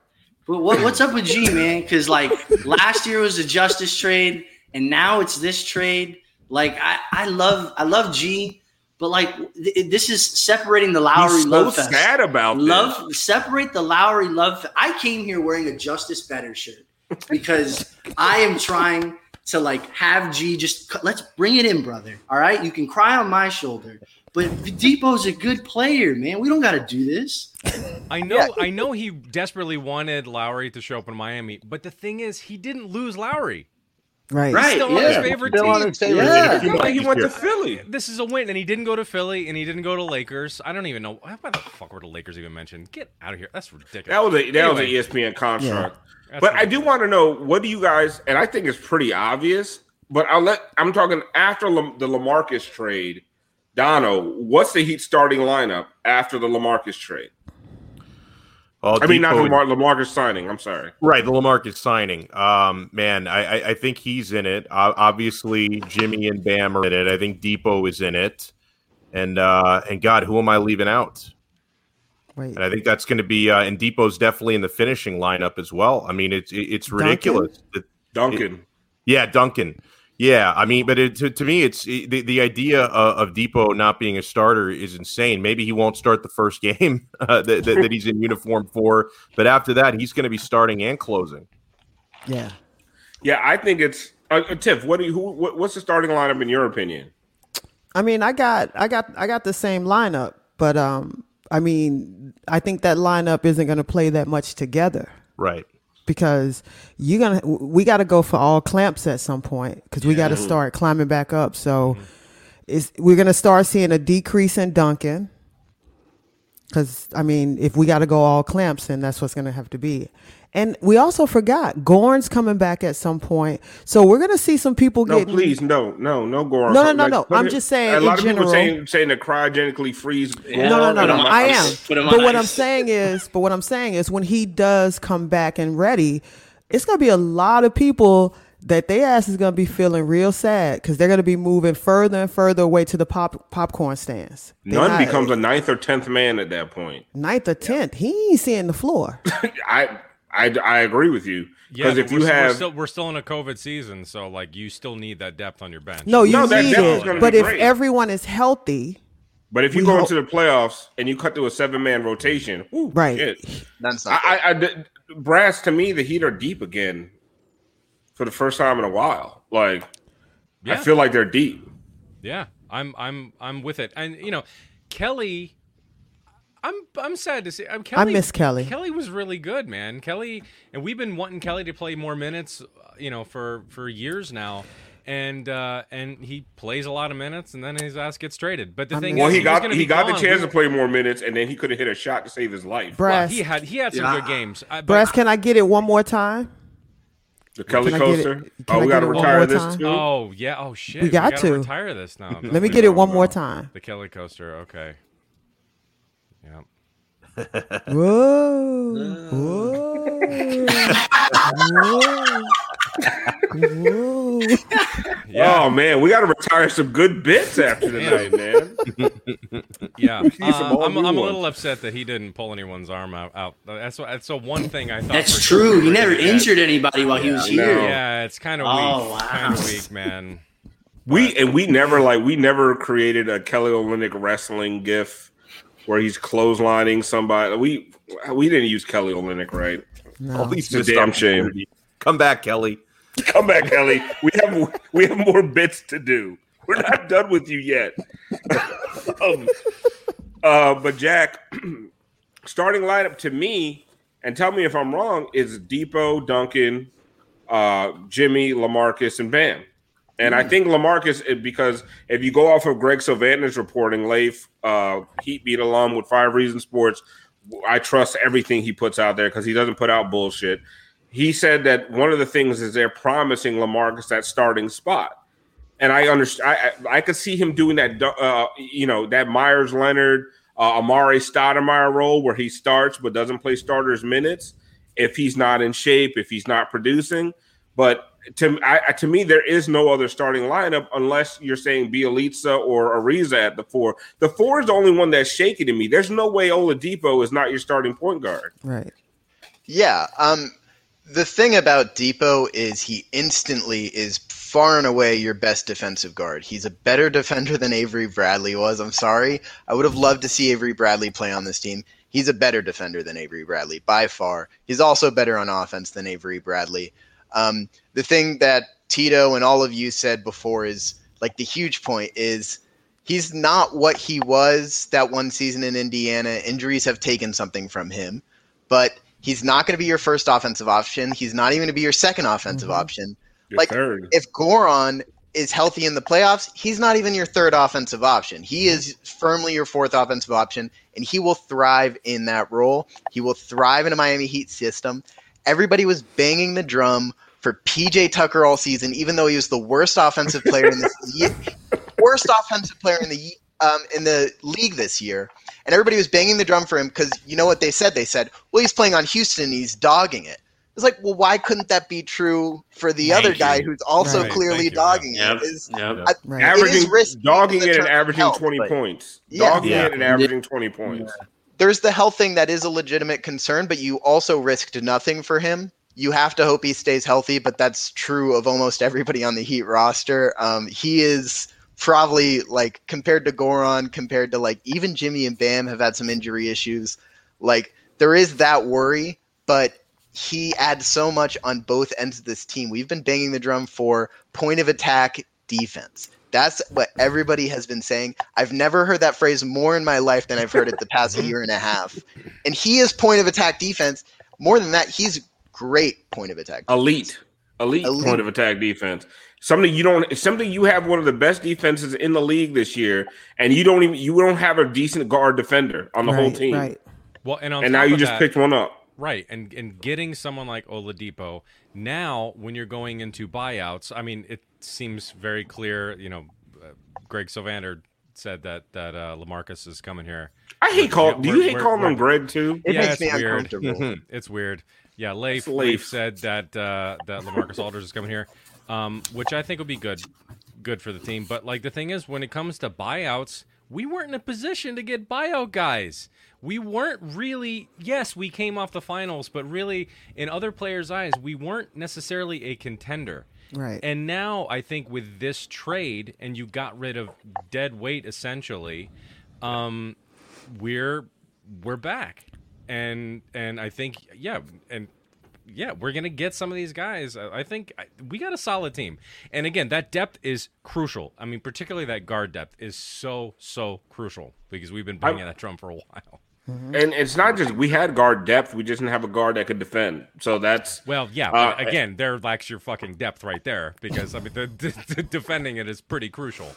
But what's up with G, man? Because like last year was the Justice trade, and now it's this trade. Like I love G, but like this is separating the Lowry love fest. He's so sad about this. Separate the Lowry love. I came here wearing a Justice Better shirt because I am trying to like have G just let's bring it in, brother. All right, you can cry on my shoulder, but Depot's a good player, man. We don't got to do this. I know. He desperately wanted Lowry to show up in Miami, but the thing is, he didn't lose Lowry. Right. Still on his favorite team. He went to Philly. This is a win, and he didn't go to Philly, and he didn't go to Lakers. I don't even know why the fuck were the Lakers even mentioned. Get out of here. That's ridiculous. That was an ESPN construct. Yeah. But I do want to know what do you guys, and I think it's pretty obvious. But I'm talking after the LaMarcus trade. Donno, what's the Heat starting lineup after the LaMarcus trade? LaMarcus signing. I'm sorry. Right, the LaMarcus signing. I think he's in it. Obviously, Jimmy and Bam are in it. I think Depot is in it. And God, who am I leaving out? Wait. And I think that's going to be and Depot's definitely in the finishing lineup as well. I mean, it's ridiculous. Duncan. Yeah, I mean, but to me, the idea of Depot not being a starter is insane. Maybe he won't start the first game that he's in uniform for, but after that, he's going to be starting and closing. Yeah, I think it's Tiff. What's the starting lineup in your opinion? I mean, I got the same lineup, but I think that lineup isn't going to play that much together. Right. Because we got to go for all clamps at some point because we got to start climbing back up. So we're going to start seeing a decrease in Duncan because, if we got to go all clamps, then that's what's going to have to be. And we also forgot Goran's coming back at some point. So we're going to see some people No, Goran. No. I'm just saying A lot of people saying to cryogenically freeze. Yeah. No. I am. But what I'm saying is when he does come back and ready, it's going to be a lot of people that they ass is going to be feeling real sad because they're going to be moving further and further away to the popcorn stands. Nunn becomes a 9th or 10th man at that point. 9th or 10th. He ain't seeing the floor. I agree with you because we're still in a COVID season, so like you still need that depth on your bench. But if everyone is healthy, but if you go into the playoffs and you cut to a 7-man rotation, Brass, to me, the Heat are deep again for the first time in a while. I feel like they're deep. Yeah, I'm with it, and Kelly. I'm sad to see. I miss Kelly. Kelly was really good, man. Kelly, and we've been wanting Kelly to play more minutes, for years now, and he plays a lot of minutes, and then his ass gets traded. But he got the chance to play more minutes, and then he could have hit a shot to save his life. Brass, well, he had some good games. Brass, can I get it one more time? The Kelly coaster. Oh, we got to retire this too. Oh yeah. Oh shit. We got to retire this now. Let me get it one more time. The Kelly coaster. Okay. Yeah. Whoa. Whoa. Yeah. Oh man, we got to retire some good bits after tonight, man. Yeah, I'm a little upset that he didn't pull anyone's arm out. That's the one thing I thought. That's true. He never injured anybody while he was here. No. Yeah, it's kind of weak. Oh, wow. Kind of weak, man. We never created a Kelly Olynyk wrestling gif. Where he's clotheslining somebody. We didn't use Kelly Olynyk, right? No. At least it's a damn shame. Come back, Kelly. Come back, Kelly. We have more bits to do. We're not done with you yet. But Jack, starting lineup to me, and tell me if I'm wrong, is Depot, Duncan, Jimmy, LaMarcus, and Bam. And I think LaMarcus, because if you go off of Greg Sylvander's reporting, Leif, Heat beat alum with 5 Reason Sports, I trust everything he puts out there because he doesn't put out bullshit. He said that one of the things is they're promising LaMarcus that starting spot. And I understand. I could see him doing that, that Myers-Leonard, Amari Stoudemire role where he starts but doesn't play starters minutes if he's not in shape, if he's not producing. But to me, there is no other starting lineup unless you're saying Bjelica or Ariza at the 4. The 4 is the only one that's shaky to me. There's no way Oladipo is not your starting point guard. Right. Yeah. The thing about Depot is he instantly is far and away your best defensive guard. He's a better defender than Avery Bradley was. I'm sorry. I would have loved to see Avery Bradley play on this team. He's a better defender than Avery Bradley by far. He's also better on offense than Avery Bradley. The thing that Tito and all of you said before is like the huge point is he's not what he was that one season in Indiana. Injuries have taken something from him, but he's not going to be your first offensive option. He's not even going to be your second offensive option. Your third. If Goran is healthy in the playoffs, he's not even your third offensive option. He is firmly your fourth offensive option, and he will thrive in that role. He will thrive in a Miami Heat system. Everybody was banging the drum for P.J. Tucker all season, even though he was the worst offensive player in the in the league this year, and everybody was banging the drum for him because you know what they said? They said, well, he's playing on Houston and he's dogging it. It's like, well, why couldn't that be true for the other guy who's also clearly dogging it? Dogging it and averaging 20 points. Dogging it and averaging 20 points. There's the health thing that is a legitimate concern, but you also risked nothing for him. You have to hope he stays healthy, but that's true of almost everybody on the Heat roster. He is probably, like, compared to Goran, compared to, like, even Jimmy and Bam have had some injury issues. Like, there is that worry, but he adds so much on both ends of this team. We've been banging the drum for point of attack defense. That's what everybody has been saying. I've never heard that phrase more in my life than I've heard it the past year and a half. And he is point of attack defense. More than that, he's great point of attack defense. Elite point of attack defense. Something you have one of the best defenses in the league this year, and you don't have a decent guard defender on the whole team. Right. Well, and now you just picked one up. Right, and getting someone like Oladipo, now when you're going into buyouts, I mean, it seems very clear, you know, Greg Sylvander said that LaMarcus is coming here. Do you hate calling him Greg too? It makes me uncomfortable. Mm-hmm. It's weird. Yeah, Leif said that LaMarcus Aldridge is coming here, which I think would be good for the team. But, like, the thing is, when it comes to buyouts, we weren't in a position to get buyout guys. We weren't really, yes, we came off the finals, but really, in other players' eyes, we weren't necessarily a contender. Right. And now, I think with this trade, and you got rid of dead weight, essentially, we're back. And I think, we're going to get some of these guys. I think we got a solid team. And again, that depth is crucial. I mean, particularly that guard depth is so, so crucial because we've been banging that drum for a while. Mm-hmm. And it's not just we had guard depth. We just didn't have a guard that could defend. So that's... Well, yeah. Again, there lacks your fucking depth right there because, I mean, the defending it is pretty crucial.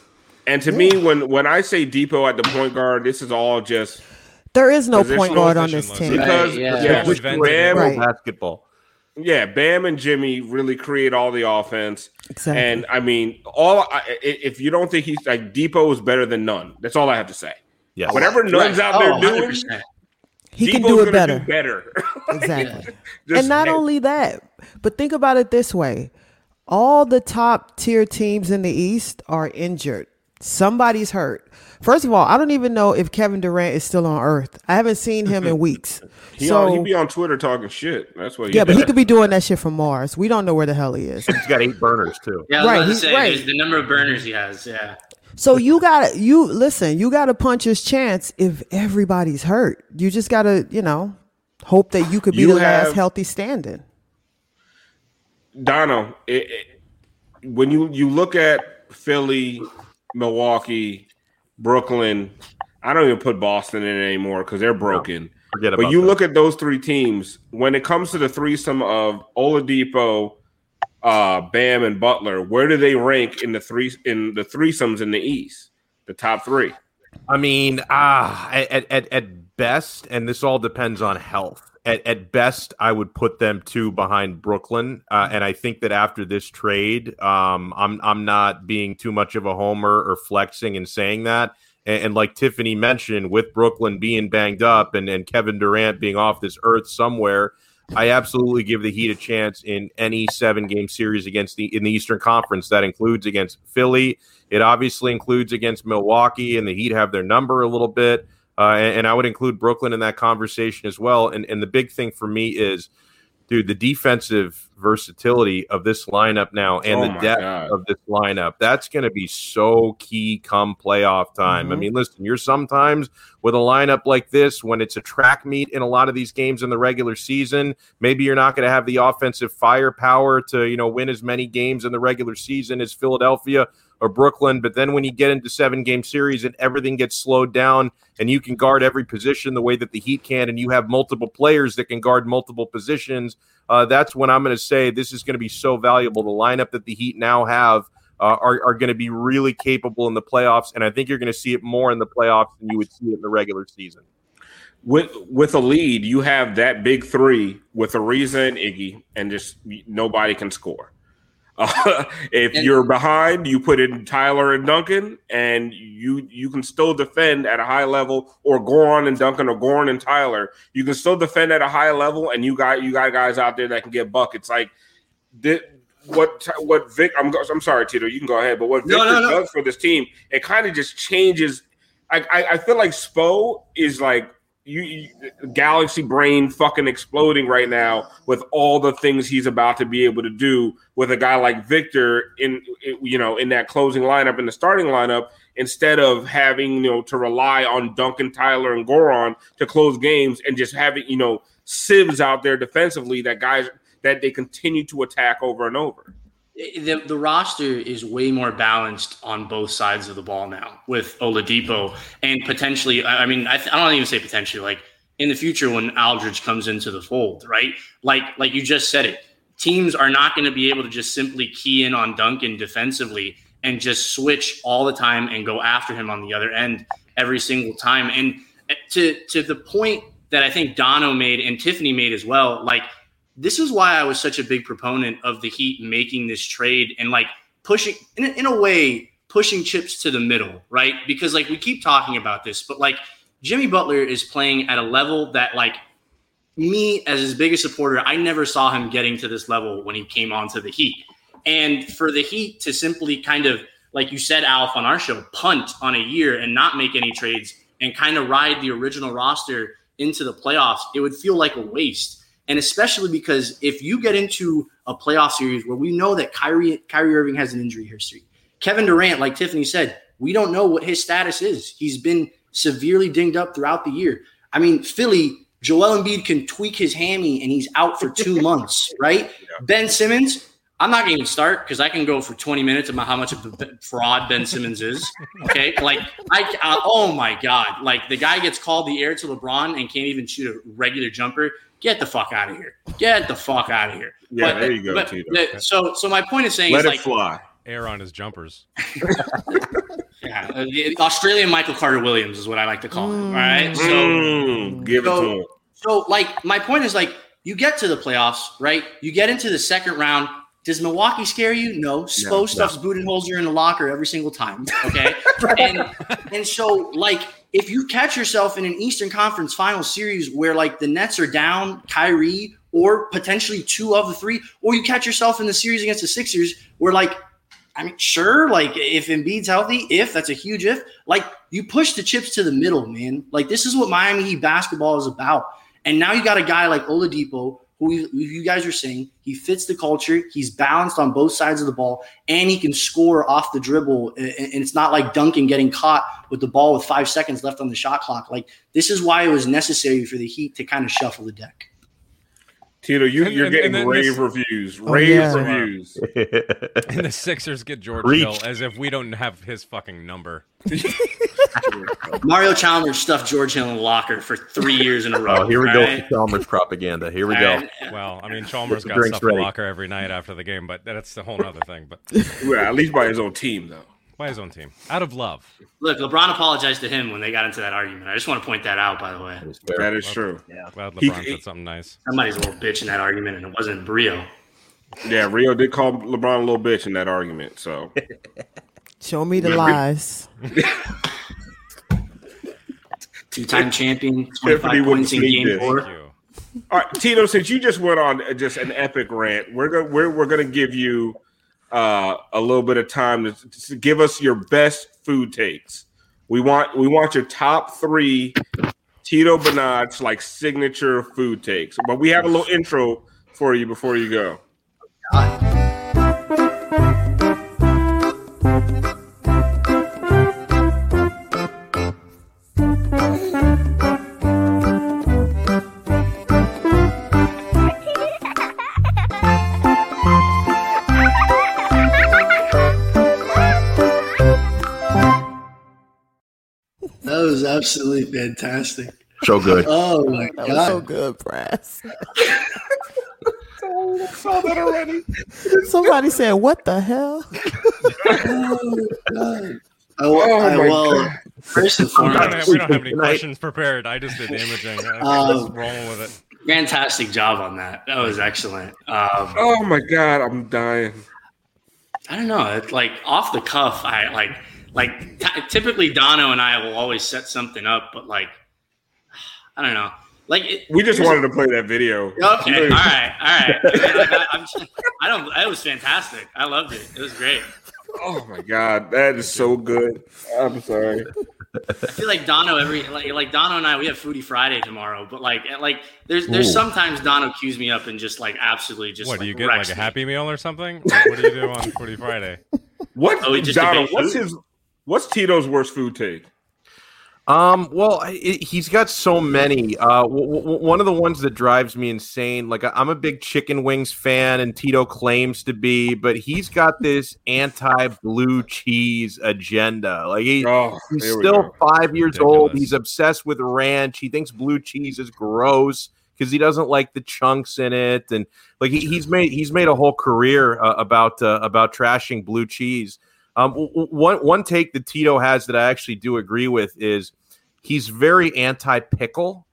And to me, when I say Depot at the point guard, this is all just... There is no point guard on this team. Because Bam basketball. Yeah, Bam and Jimmy really create all the offense. Exactly. And, I mean, if you don't think he's like Depot is better than none. That's all I have to say. Yes. Whatever Nunn's out there doing, 100%. He Depot's can do it better. Exactly. And not only that, but think about it this way. All the top tier teams in the East are injured. Somebody's hurt. First of all, I don't even know if Kevin Durant is still on Earth. I haven't seen him in weeks. He'd be on Twitter talking shit. That's what. But he could be doing that shit from Mars. We don't know where the hell he is. He's got 8 burners too. Yeah, he's the number of burners he has. Yeah. So you gotta punch his chance if everybody's hurt. You just gotta, you know, hope that you could be the last healthy standing. Donno, when you look at Philly, Milwaukee, Brooklyn, I don't even put Boston in anymore because they're broken. Look at those three teams, when it comes to the threesome of Oladipo, Bam, and Butler, where do they rank in the threesomes in the East? The top three. I mean, at best, and this all depends on health. At best, I would put them two behind Brooklyn, and I think that after this trade, I'm not being too much of a homer or flexing and saying that. And like Tiffany mentioned, with Brooklyn being banged up and Kevin Durant being off this earth somewhere, I absolutely give the Heat a chance in any 7-game series in the Eastern Conference. That includes against Philly. It obviously includes against Milwaukee, and the Heat have their number a little bit. And I would include Brooklyn in that conversation as well. And the big thing for me is, dude, the defensive versatility of this lineup now and the depth of this lineup, that's going to be so key come playoff time. Mm-hmm. I mean, listen, you're sometimes with a lineup like this, when it's a track meet in a lot of these games in the regular season, maybe you're not going to have the offensive firepower to, you know, win as many games in the regular season as Philadelphia or Brooklyn, but then when you get into 7-game series and everything gets slowed down and you can guard every position the way that the Heat can and you have multiple players that can guard multiple positions, that's when I'm going to say this is going to be so valuable. The lineup that the Heat now have are going to be really capable in the playoffs, and I think you're going to see it more in the playoffs than you would see it in the regular season. With a lead, you have that big three with Ariza and Iggy, and just nobody can score. If you're behind, you put in Tyler and Duncan, and you can still defend at a high level, or Goran and Duncan, or Goran and Tyler. You can still defend at a high level, and you got guys out there that can get buckets. Like what Vic? I'm sorry, Tito. You can go ahead. But what Victor does for this team, it kind of just changes. I feel like Spo is like you galaxy brain fucking exploding right now with all the things he's about to be able to do with a guy like Victor in that closing lineup, in the starting lineup, instead of having, to rely on Duncan, Tyler, and Goran to close games, and just having, sieves out there defensively that they continue to attack over and over. The roster is way more balanced on both sides of the ball now with Oladipo, and potentially, I don't even say potentially, like in the future when Aldridge comes into the fold, right? Like you just said it, teams are not going to be able to just simply key in on Duncan defensively and just switch all the time and go after him on the other end every single time. And to the point that I think Donno made and Tiffany made as well, like, this is why I was such a big proponent of the Heat making this trade and like pushing pushing chips to the middle, right? Because like we keep talking about this, but like Jimmy Butler is playing at a level that like me as his biggest supporter, I never saw him getting to this level when he came onto the Heat. And for the Heat to simply kind of, like you said, Alf, on our show, punt on a year and not make any trades and kind of ride the original roster into the playoffs, it would feel like a waste. And especially because if you get into a playoff series where we know that Kyrie Irving has an injury history, Kevin Durant, like Tiffany said, we don't know what his status is. He's been severely dinged up throughout the year. I mean, Philly, Joel Embiid can tweak his hammy and he's out for 2 months, right? Yeah. Ben Simmons, I'm not going to start because I can go for 20 minutes about how much of a fraud Ben Simmons is, okay? Like, oh, my God. Like, the guy gets called the heir to LeBron and can't even shoot a regular jumper. Get the fuck out of here. Get the fuck out of here. Yeah, but, there you go, Tito. So my point is saying... Let it like, fly. Air on his jumpers. Yeah, Australian Michael Carter Williams is what I like to call him, all right? Give it to him. So, like, my point is, like, you get to the playoffs, right? You get into the second round. Does Milwaukee scare you? No. Spo stuffs Budenholzer in the locker every single time, okay? And so, like... If you catch yourself in an Eastern Conference final series where like the Nets are down Kyrie or potentially two of the three, or you catch yourself in the series against the Sixers where like, I mean, sure. Like if Embiid's healthy, if that's a huge, if like you push the chips to the middle, man, like this is what Miami Heat basketball is about. And now you got a guy like Oladipo, who you guys are saying he fits the culture. He's balanced on both sides of the ball, and he can score off the dribble. And it's not like Duncan getting caught with the ball with 5 seconds left on the shot clock. Like this is why it was necessary for the Heat to kind of shuffle the deck. Tito, you're getting rave reviews. Rave reviews. And the Sixers get George Hill as if we don't have his fucking number. Mario Chalmers stuffed George Hill in the locker for 3 years in a row. Oh, here we go. Right? Chalmers propaganda. Here we go. Well, I mean, Chalmers got stuffed in the locker every night after the game, but that's a whole other thing. But yeah, at least by his own team, though. By his own team. Out of love. Look, LeBron apologized to him when they got into that argument. I just want to point that out, by the way. That is true. Yeah. Glad LeBron said something nice. Somebody's a little bitch in that argument, and it wasn't Rio. Yeah, Rio did call LeBron a little bitch in that argument, so... Show me the lies. Two-time champion, 25 points in game 4. All right, Tito, since you just went on just an epic rant, we're gonna give you a little bit of time to give us your best food takes. We want your top 3 Tito Benach like signature food takes. But we have a little intro for you before you go. Absolutely fantastic. So good. Oh, my God. That was so good, Brass. I saw that already. Somebody said, what the hell? Oh, God. God. First and foremost. We don't have any questions prepared. I just did imaging. Just roll with it. Fantastic job on that. That was excellent. Oh, my God. I'm dying. I don't know. It's like off the cuff. I like typically Donno and I will always set something up, but like, I don't know. Like we just wanted to play that video. Okay, all right. It was fantastic. I loved it. It was great. Oh my God, that is so good. I'm sorry. I feel like Donno Donno and I, we have Foodie Friday tomorrow, but there's sometimes Donno cues me up and just like absolutely just what do you get like a Happy Meal or something? Like, what do you do on Foodie Friday? Donno? What's Tito's worst food take? Well, he's got so many. One of the ones that drives me insane, like I'm a big chicken wings fan, and Tito claims to be, but he's got this anti-blue cheese agenda. Like he's still 5 years old. He's obsessed with ranch. He thinks blue cheese is gross because he doesn't like the chunks in it, and like he's made a whole career about trashing blue cheese. One take that Tito has that I actually do agree with is he's very anti-pickle,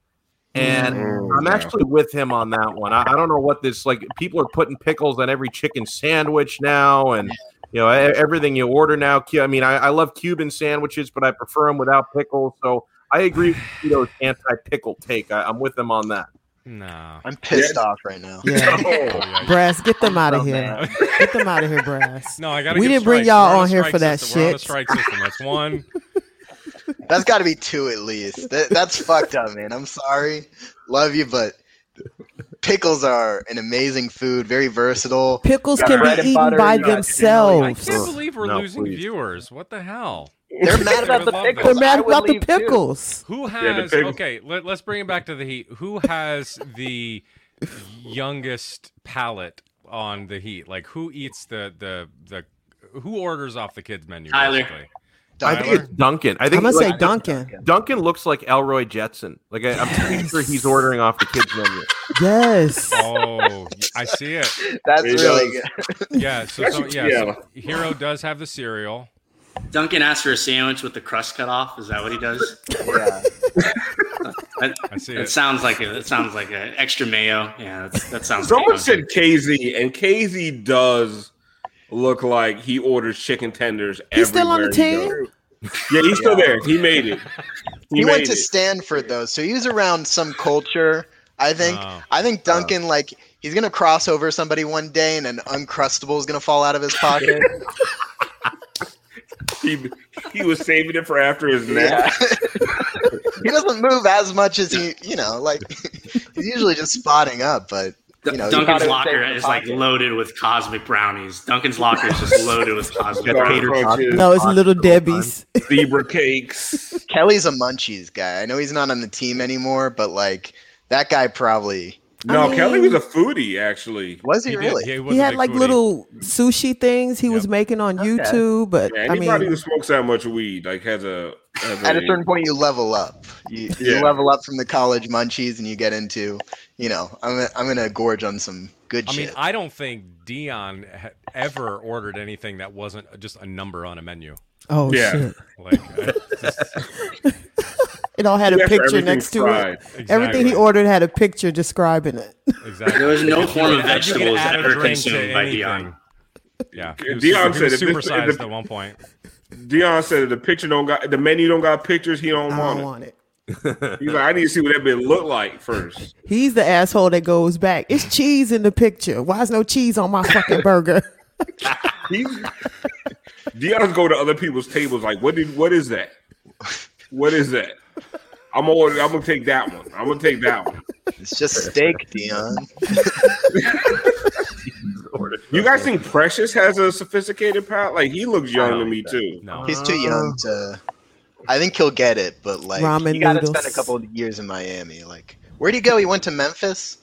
and I'm actually with him on that one. I don't know what this like. People are putting pickles on every chicken sandwich now, and you know everything you order now. I mean, I love Cuban sandwiches, but I prefer them without pickles. So I agree with Tito's anti-pickle take. I'm with him on that. No, I'm pissed off right now. Yeah. Brass, get them out of here. Get them out of here, Brass. No, I gotta. We didn't bring y'all on here for that shit. Strike system. That's one. That's got to be two at least. That's fucked up, man. I'm sorry. Love you, but pickles are an amazing food. Very versatile. Pickles can be eaten by themselves. I can't believe we're losing viewers. What the hell? They're mad about the pickles. They're mad about the pickles. Who has okay? Let's bring it back to the Heat. Who has the youngest palate on the Heat? Like who eats the who orders off the kids menu? Tyler. I think it's Duncan. I'm gonna say Duncan. Duncan looks like Elroy Jetson. Like I'm pretty sure he's ordering off the kids menu. Yes. Oh, I see it. That's really good. Yeah. So Herro does have the cereal. Duncan asked for a sandwich with the crust cut off. Is that what he does? Yeah. I see it. It sounds like extra mayo. Yeah, that sounds. Someone said KZ, and KZ does look like he orders chicken tenders. He's still on the team. Yeah, he's still there. He made it. He went to Stanford though, so he was around some culture. I think. I think Duncan like he's gonna cross over somebody one day, and an Uncrustable is gonna fall out of his pocket. He was saving it for after his nap. Yeah. He doesn't move as much as he, he's usually just spotting up. But Duncan's locker is like loaded with cosmic brownies. Duncan's locker is just loaded with cosmic brownies. No, it's Little Debbie's, zebra cakes. Kelly's a munchies guy. I know he's not on the team anymore, but like that guy probably. No, Kelly was a foodie, actually. Was he really? He had like foodie. Little sushi things he was making on YouTube. But yeah, anybody who smokes that much weed, like has at a certain point, you level up. You level up from the college munchies, and you get into, I'm gonna gorge on some good shit. I mean, I don't think Dion ever ordered anything that wasn't just a number on a menu. Oh yeah. Shit! It all had a picture next to it. Exactly. Everything he ordered had a picture describing it. Exactly. There was no form of vegetables ever consumed by Dion. Yeah, Dion said it supersized at one point. Dion said the picture don't got the menu don't got pictures. He don't want it. He's like, I need to see what that bit looked like first. He's the asshole that goes back. It's cheese in the picture. Why is no cheese on my fucking burger? Dion's go to other people's tables like, what is that? What is that? I'm gonna take that one. I'm gonna take that one. It's just steak, Dion. You guys think Precious has a sophisticated palate? Like he looks young to me too. No, he's too young to. I think he'll get it, but like you gotta spend a couple of years in Miami. Like, where'd he go? He went to Memphis.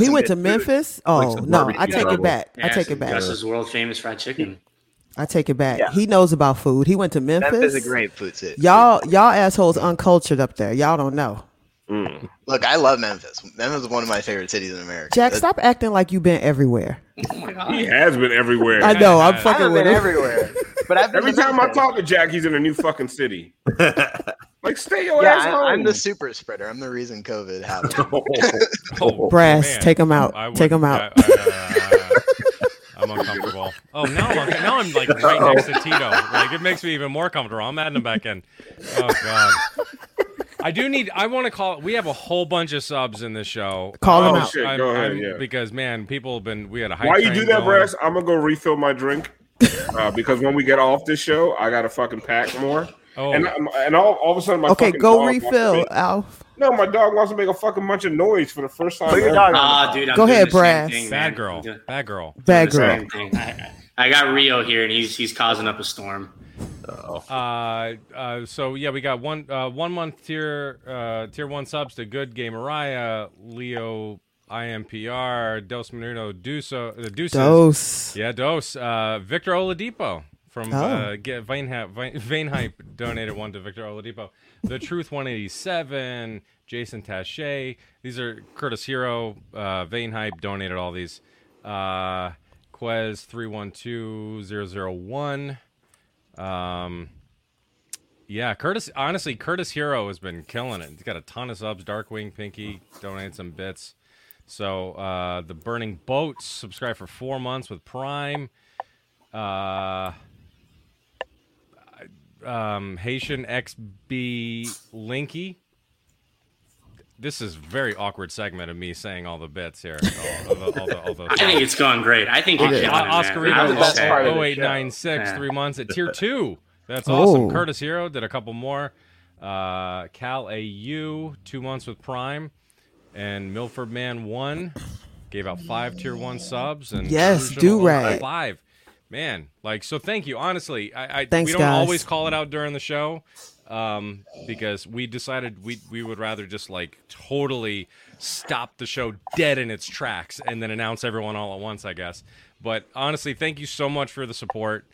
He went to Memphis. Oh no, I take it back. I take it back. Gus world famous fried chicken. I take it back. Yeah. He knows about food. He went to Memphis. Memphis is a great food city. Y'all assholes uncultured up there. Y'all don't know. Mm. Look, I love Memphis. Memphis is one of my favorite cities in America. Jack, stop acting like you've been everywhere. Oh my God. He has been everywhere. I know. I'm fucking with him. Everywhere. But I've been every time I talk to Jack, he's in a new fucking city. Like, stay your ass home. I'm the super spreader. I'm the reason COVID happened. Brass, take him out. Take him out. I'm uncomfortable. Oh, now I'm like right next to Tito. Like, it makes me even more comfortable. I'm adding him back in. Oh, God. I want to call. We have a whole bunch of subs in this show. Call them out. Shit, go ahead, yeah. Because, man, people have been. We had a hype. Why you do that, Brass? I'm going to go refill my drink because when we get off this show, I got to fucking pack more. Oh. And all of a sudden, my fucking dog refill, wants to make, Alf. No, my dog wants to make a fucking bunch of noise for the first time. Dude, go ahead, Brass. Bad girl. I got Rio here, and he's causing up a storm. So yeah, we got one month tier 1 subs to Good Game Mariah, Leo IMPR, Dos Menudo Deuces. Yeah, Dos. Victor Oladipo from Vane Hype donated one to Victor Oladipo. The Truth 187, Jason Taché. These are Curtis Hero, Vane Hype donated all these. Quez 312001. Yeah, Curtis Hero has been killing it. He's got a ton of subs. Darkwing Pinky donated some bits. So the Burning Boats subscribe for 4 months with Prime. Haitian XB Linky. This is very awkward segment of me saying all the bits here. All the I think it's gone great. I think it's Oscarito 0896, 3 months at tier 2. That's awesome. Curtis Hero did a couple more. Cal AU, 2 months with Prime, and Milford Man 1 gave out 5 tier 1 subs and do right 5. Man, like, so thank you. Honestly, we don't always call it out during the show. Because we decided we would rather just like totally stop the show dead in its tracks and then announce everyone all at once, I guess. But honestly, thank you so much for the support.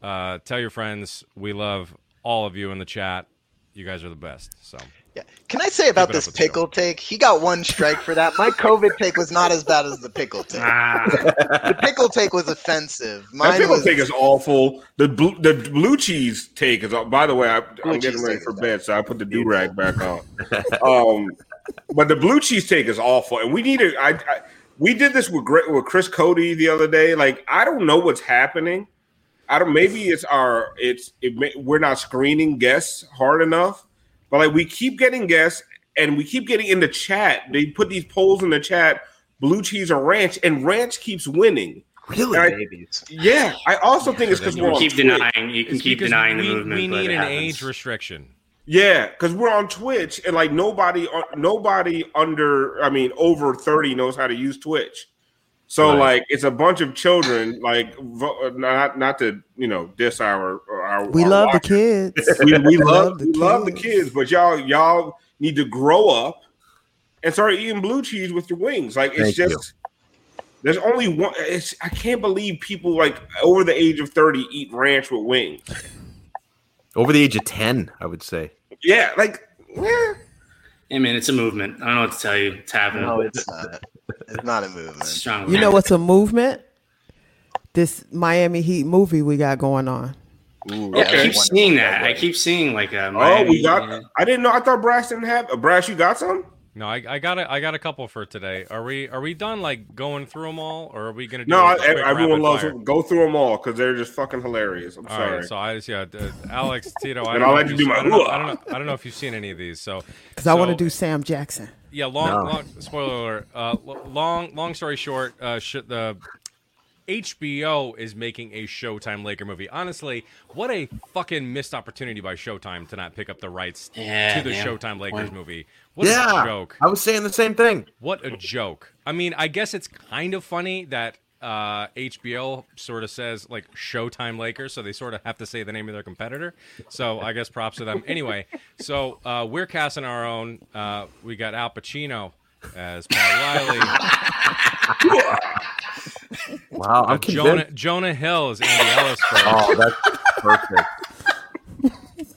Tell your friends. We love all of you in the chat. You guys are the best. So yeah. Can I say about this pickle take? He got one strike for that. My COVID take was not as bad as the pickle take. The pickle take was offensive. The pickle take is awful. The blue cheese take is. By the way, I'm getting ready for bed, so I put the do-rag back on. But the blue cheese take is awful, and we need to. We did this with Chris Cody the other day. Like, I don't know what's happening. I don't. Maybe it's we're not screening guests hard enough. But like, we keep getting guests, and we keep getting in the chat. They put these polls in the chat: blue cheese or ranch, and ranch keeps winning. Really, babies? Yeah, I also think it's because we're on Twitch. You can keep denying the movement. We need an age restriction. Yeah, because we're on Twitch, and like nobody over 30 knows how to use Twitch. So like, it's a bunch of children. Like, not to diss our we love the kids. We love the kids, but y'all need to grow up and start eating blue cheese with your wings. Like, it's there's only one. I can't believe people like over the age of 30 eat ranch with wings. Over the age of 10, I would say. Yeah, like yeah. Hey man, it's a movement. I don't know what to tell you. It's happening. No, it's not. It's not a movement. You know what's a movement? This Miami Heat movie we got going on. Ooh, yeah, okay. I keep seeing that. I keep seeing like a Miami I didn't know. I thought Brass didn't have a Brass. You got some? No, I got a couple for today. Are we done like going through them all, or are we gonna? Everyone loves them. Go through them all because they're just fucking hilarious. I'm all sorry. Right, so I just Alex Tito. I don't know if you've seen any of these. So because I want to do Sam Jackson. Yeah, spoiler alert. Long story short, the HBO is making a Showtime Laker movie. Honestly, what a fucking missed opportunity by Showtime to not pick up the rights to the Showtime Lakers movie. What a joke. I was saying the same thing. What a joke. I mean, I guess it's kind of funny that HBO sort of says like Showtime Lakers, so they sort of have to say the name of their competitor. So I guess props to them. Anyway, so we're casting our own. We got Al Pacino as Pat Riley. Wow, I'm Jonah Hill is Andy Ellis. Oh, that's perfect.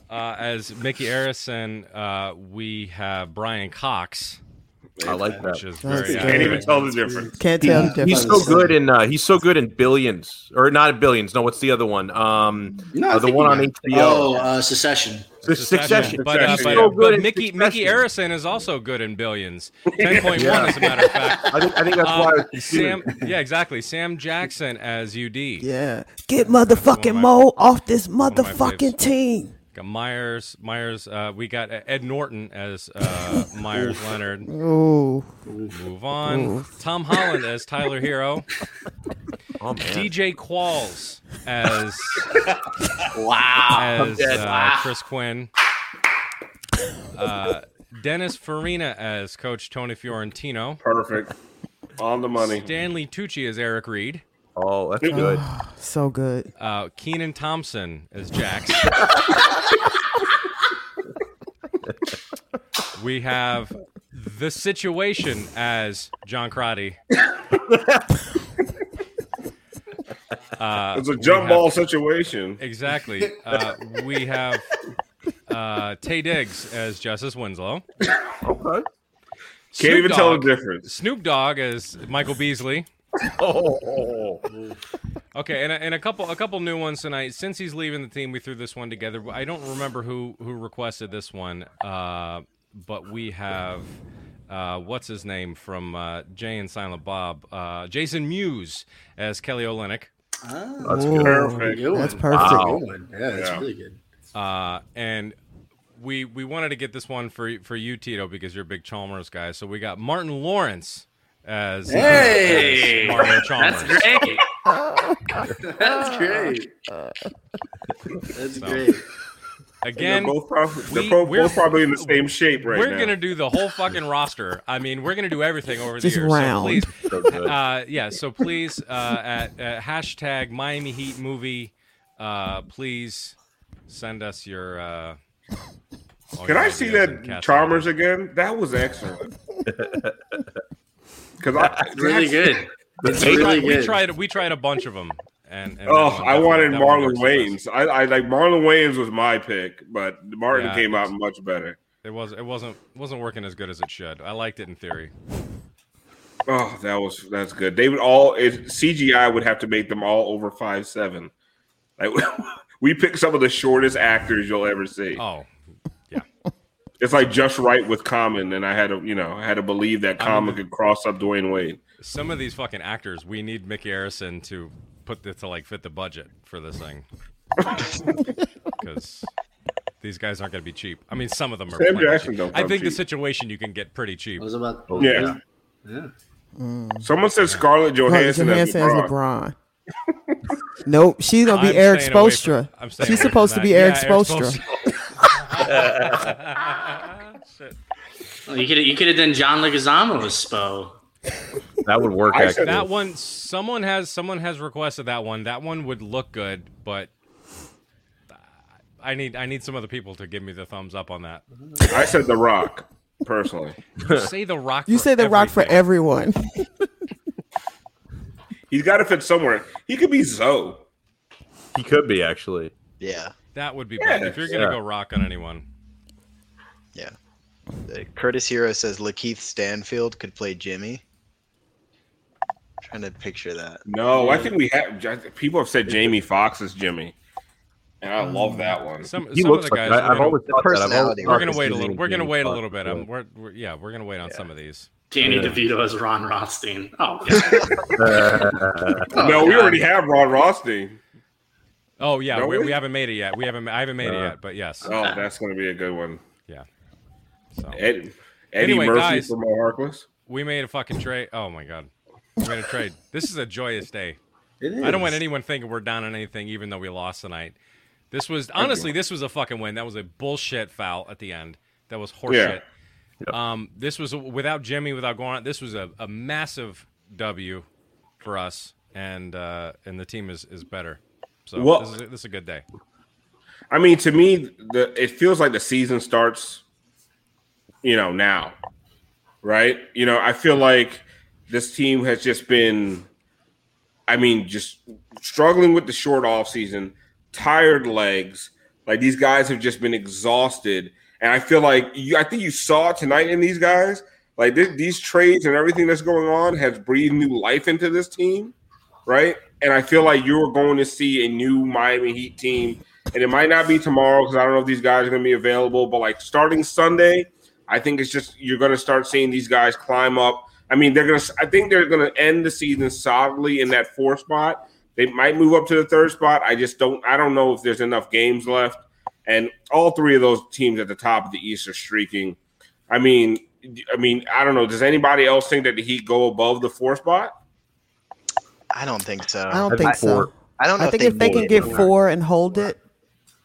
As Mickey Arison, we have Brian Cox. I like that. Can't even tell the difference. Can't tell the difference. He's so good in Billions, or not in Billions. No, what's the other one? The one on HBO. Secession. The Succession. But Mickey Arison is also good in Billions. 10.1, as a matter of fact. I think that's why. Sam Jackson as UD. Yeah. Get motherfucking Mo off this motherfucking team. Got Myers. We got Ed Norton as Myers Leonard. Ooh. Move on. Ooh. Tom Holland as Tyler Herro. Oh, DJ Qualls as Chris Quinn. Dennis Farina as Coach Tony Fiorentino. Perfect. On the money. Stanley Tucci as Eric Reed. Oh, that's good. So good. Kenan Thompson as Jax. We have The Situation as John Crotty. It's a jump ball situation. Exactly. We have Tay Diggs as Justice Winslow. Okay. Can't even tell the difference. Snoop Dogg as Michael Beasley. Okay, and a couple new ones tonight. Since he's leaving the team, we threw this one together. I don't remember who requested this one, but we have what's his name from Jay and Silent Bob, Jason Mewes as Kelly Olynyk. Oh, that's perfect. That's perfect. Wow. Yeah, that's really good. And we wanted to get this one for you, Tito, because you're a big Chalmers guy. So we got Martin Lawrence as Mario Chalmers. That's great. That's great. That's great. Again, we're probably in the same shape right now. We're going to do the whole fucking roster. I mean, we're going to do everything over the years. Round. So please, at hashtag Miami Heat movie, please send us your... Can I see that Chalmers again? That was excellent. Because it's really good. We tried a bunch of them. I wanted Marlon Wayans. I like Marlon Wayans was my pick, but Martin came out much better. It wasn't working as good as it should. I liked it in theory. Oh, that's good. They would all CGI would have to make them all over 5'7". Like we picked some of the shortest actors you'll ever see. Oh. It's like just right with Common, and I had to believe that Common could cross up Dwayne Wade. Some of these fucking actors, we need Mickey Arison to fit the budget for this thing, because these guys aren't going to be cheap. I mean, some of them are. Sam Jackson don't come cheap. The Situation you can get pretty cheap. Yeah. Mm. Someone said Scarlett Johansson as LeBron. Nope, she's gonna be Erik Spoelstra. She's supposed to be Erik Spoelstra. Shit. Well, you could have done John Leguizamo with Spo. That would work. Actually. That one, someone has requested that one. That one would look good, but I need some other people to give me the thumbs up on that. I said The Rock, personally. You say The Rock for everyone. He's got to fit somewhere. He could be Zoe. He could be actually. Yeah. That would be bad if you're going to go rock on anyone. Yeah. Curtis Hero says Lakeith Stanfield could play Jimmy. I'm trying to picture that. No, I think we have. People have said Jamie Foxx is Jimmy. And I love that one. Some of the guys. We're going to wait a little. We're going to wait a little bit. We're going to wait on some of these. Danny DeVito as Ron Rothstein. Oh, yeah. No, we already have Ron Rothstein. Oh yeah, we haven't made it yet. I haven't made it yet, but yes. Oh, that's going to be a good one. Yeah. So Eddie Murphy, guys, for Mo Harkless. We made a fucking trade. Oh my god, we made a trade. This is a joyous day. It is. I don't want anyone thinking we're down on anything, even though we lost tonight. This was a fucking win. That was a bullshit foul at the end. That was horseshit. Yeah. Yep. This was without Jimmy, without Goran. This was a massive W for us, and the team is better. So this is a good day. I mean, to me, it feels like the season starts, now, right? I feel like this team has just been, just struggling with the short offseason, tired legs. Like, these guys have just been exhausted. And I feel like I think you saw tonight in these guys, like these trades and everything that's going on has breathed new life into this team, right? And I feel like you're going to see a new Miami Heat team and it might not be tomorrow because I don't know if these guys are going to be available, but like starting Sunday, I think it's just you're going to start seeing these guys climb up. I mean, they're going to. I think they're going to end the season solidly in that 4 spot. They might move up to the 3rd spot. I don't know if there's enough games left. And all 3 of those teams at the top of the East are streaking. I mean, I don't know. Does anybody else think that the Heat go above the 4 spot? I don't think so. I don't think so. I don't know. I think if they can get 4 and hold it.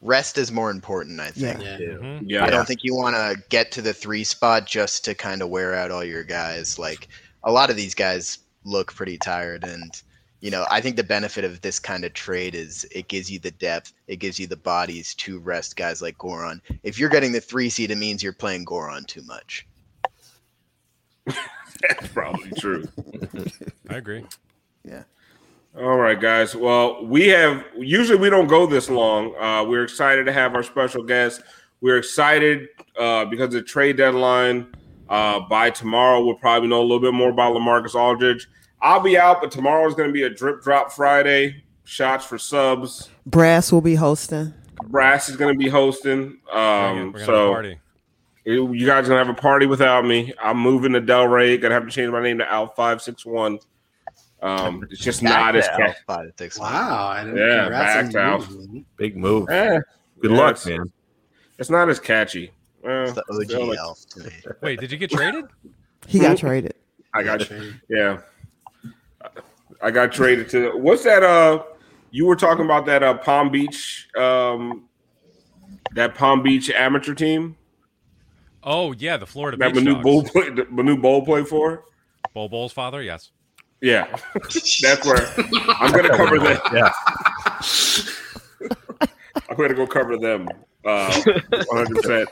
Rest is more important, I think. Yeah. Mm-hmm. Yeah. I don't think you want to get to the 3 spot just to kind of wear out all your guys. Like a lot of these guys look pretty tired, and you know, I think the benefit of this kind of trade is it gives you the depth, it gives you the bodies to rest guys like Goran. If you're getting the 3 seed, it means you're playing Goran too much. That's probably true. I agree. Yeah. All right, guys. Well, usually we don't go this long. We're excited to have our special guest. We're excited because the trade deadline by tomorrow, we'll probably know a little bit more about LaMarcus Aldridge. I'll be out, but tomorrow is going to be a drip drop Friday. Shots for subs. Brass will be hosting. Brass is going to be hosting. We're so party. You guys are going to have a party without me. I'm moving to Delray. Going to have to change my name to Alf 561. It's just not as catchy. Wow. Back to Alf. Big move. Good luck, man. It's not as catchy. It's the OG Alf today. Wait, did you get traded? He got traded. I got traded. Yeah. I got traded to – what's that you were talking about that Palm Beach amateur team? Oh, yeah, the Florida Beach Dogs. That Manu Bol played for? Bol Bol's father, yes. Yeah, that's where I'm going to cover that. Yeah. I'm going to go cover them 100%. Listen,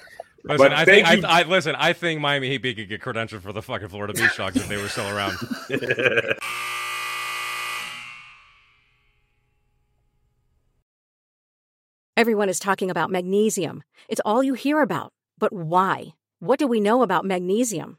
but I think Miami Heat could get credentialed for the fucking Florida Beach Dogs if they were still around. Everyone is talking about magnesium. It's all you hear about. But why? What do we know about magnesium?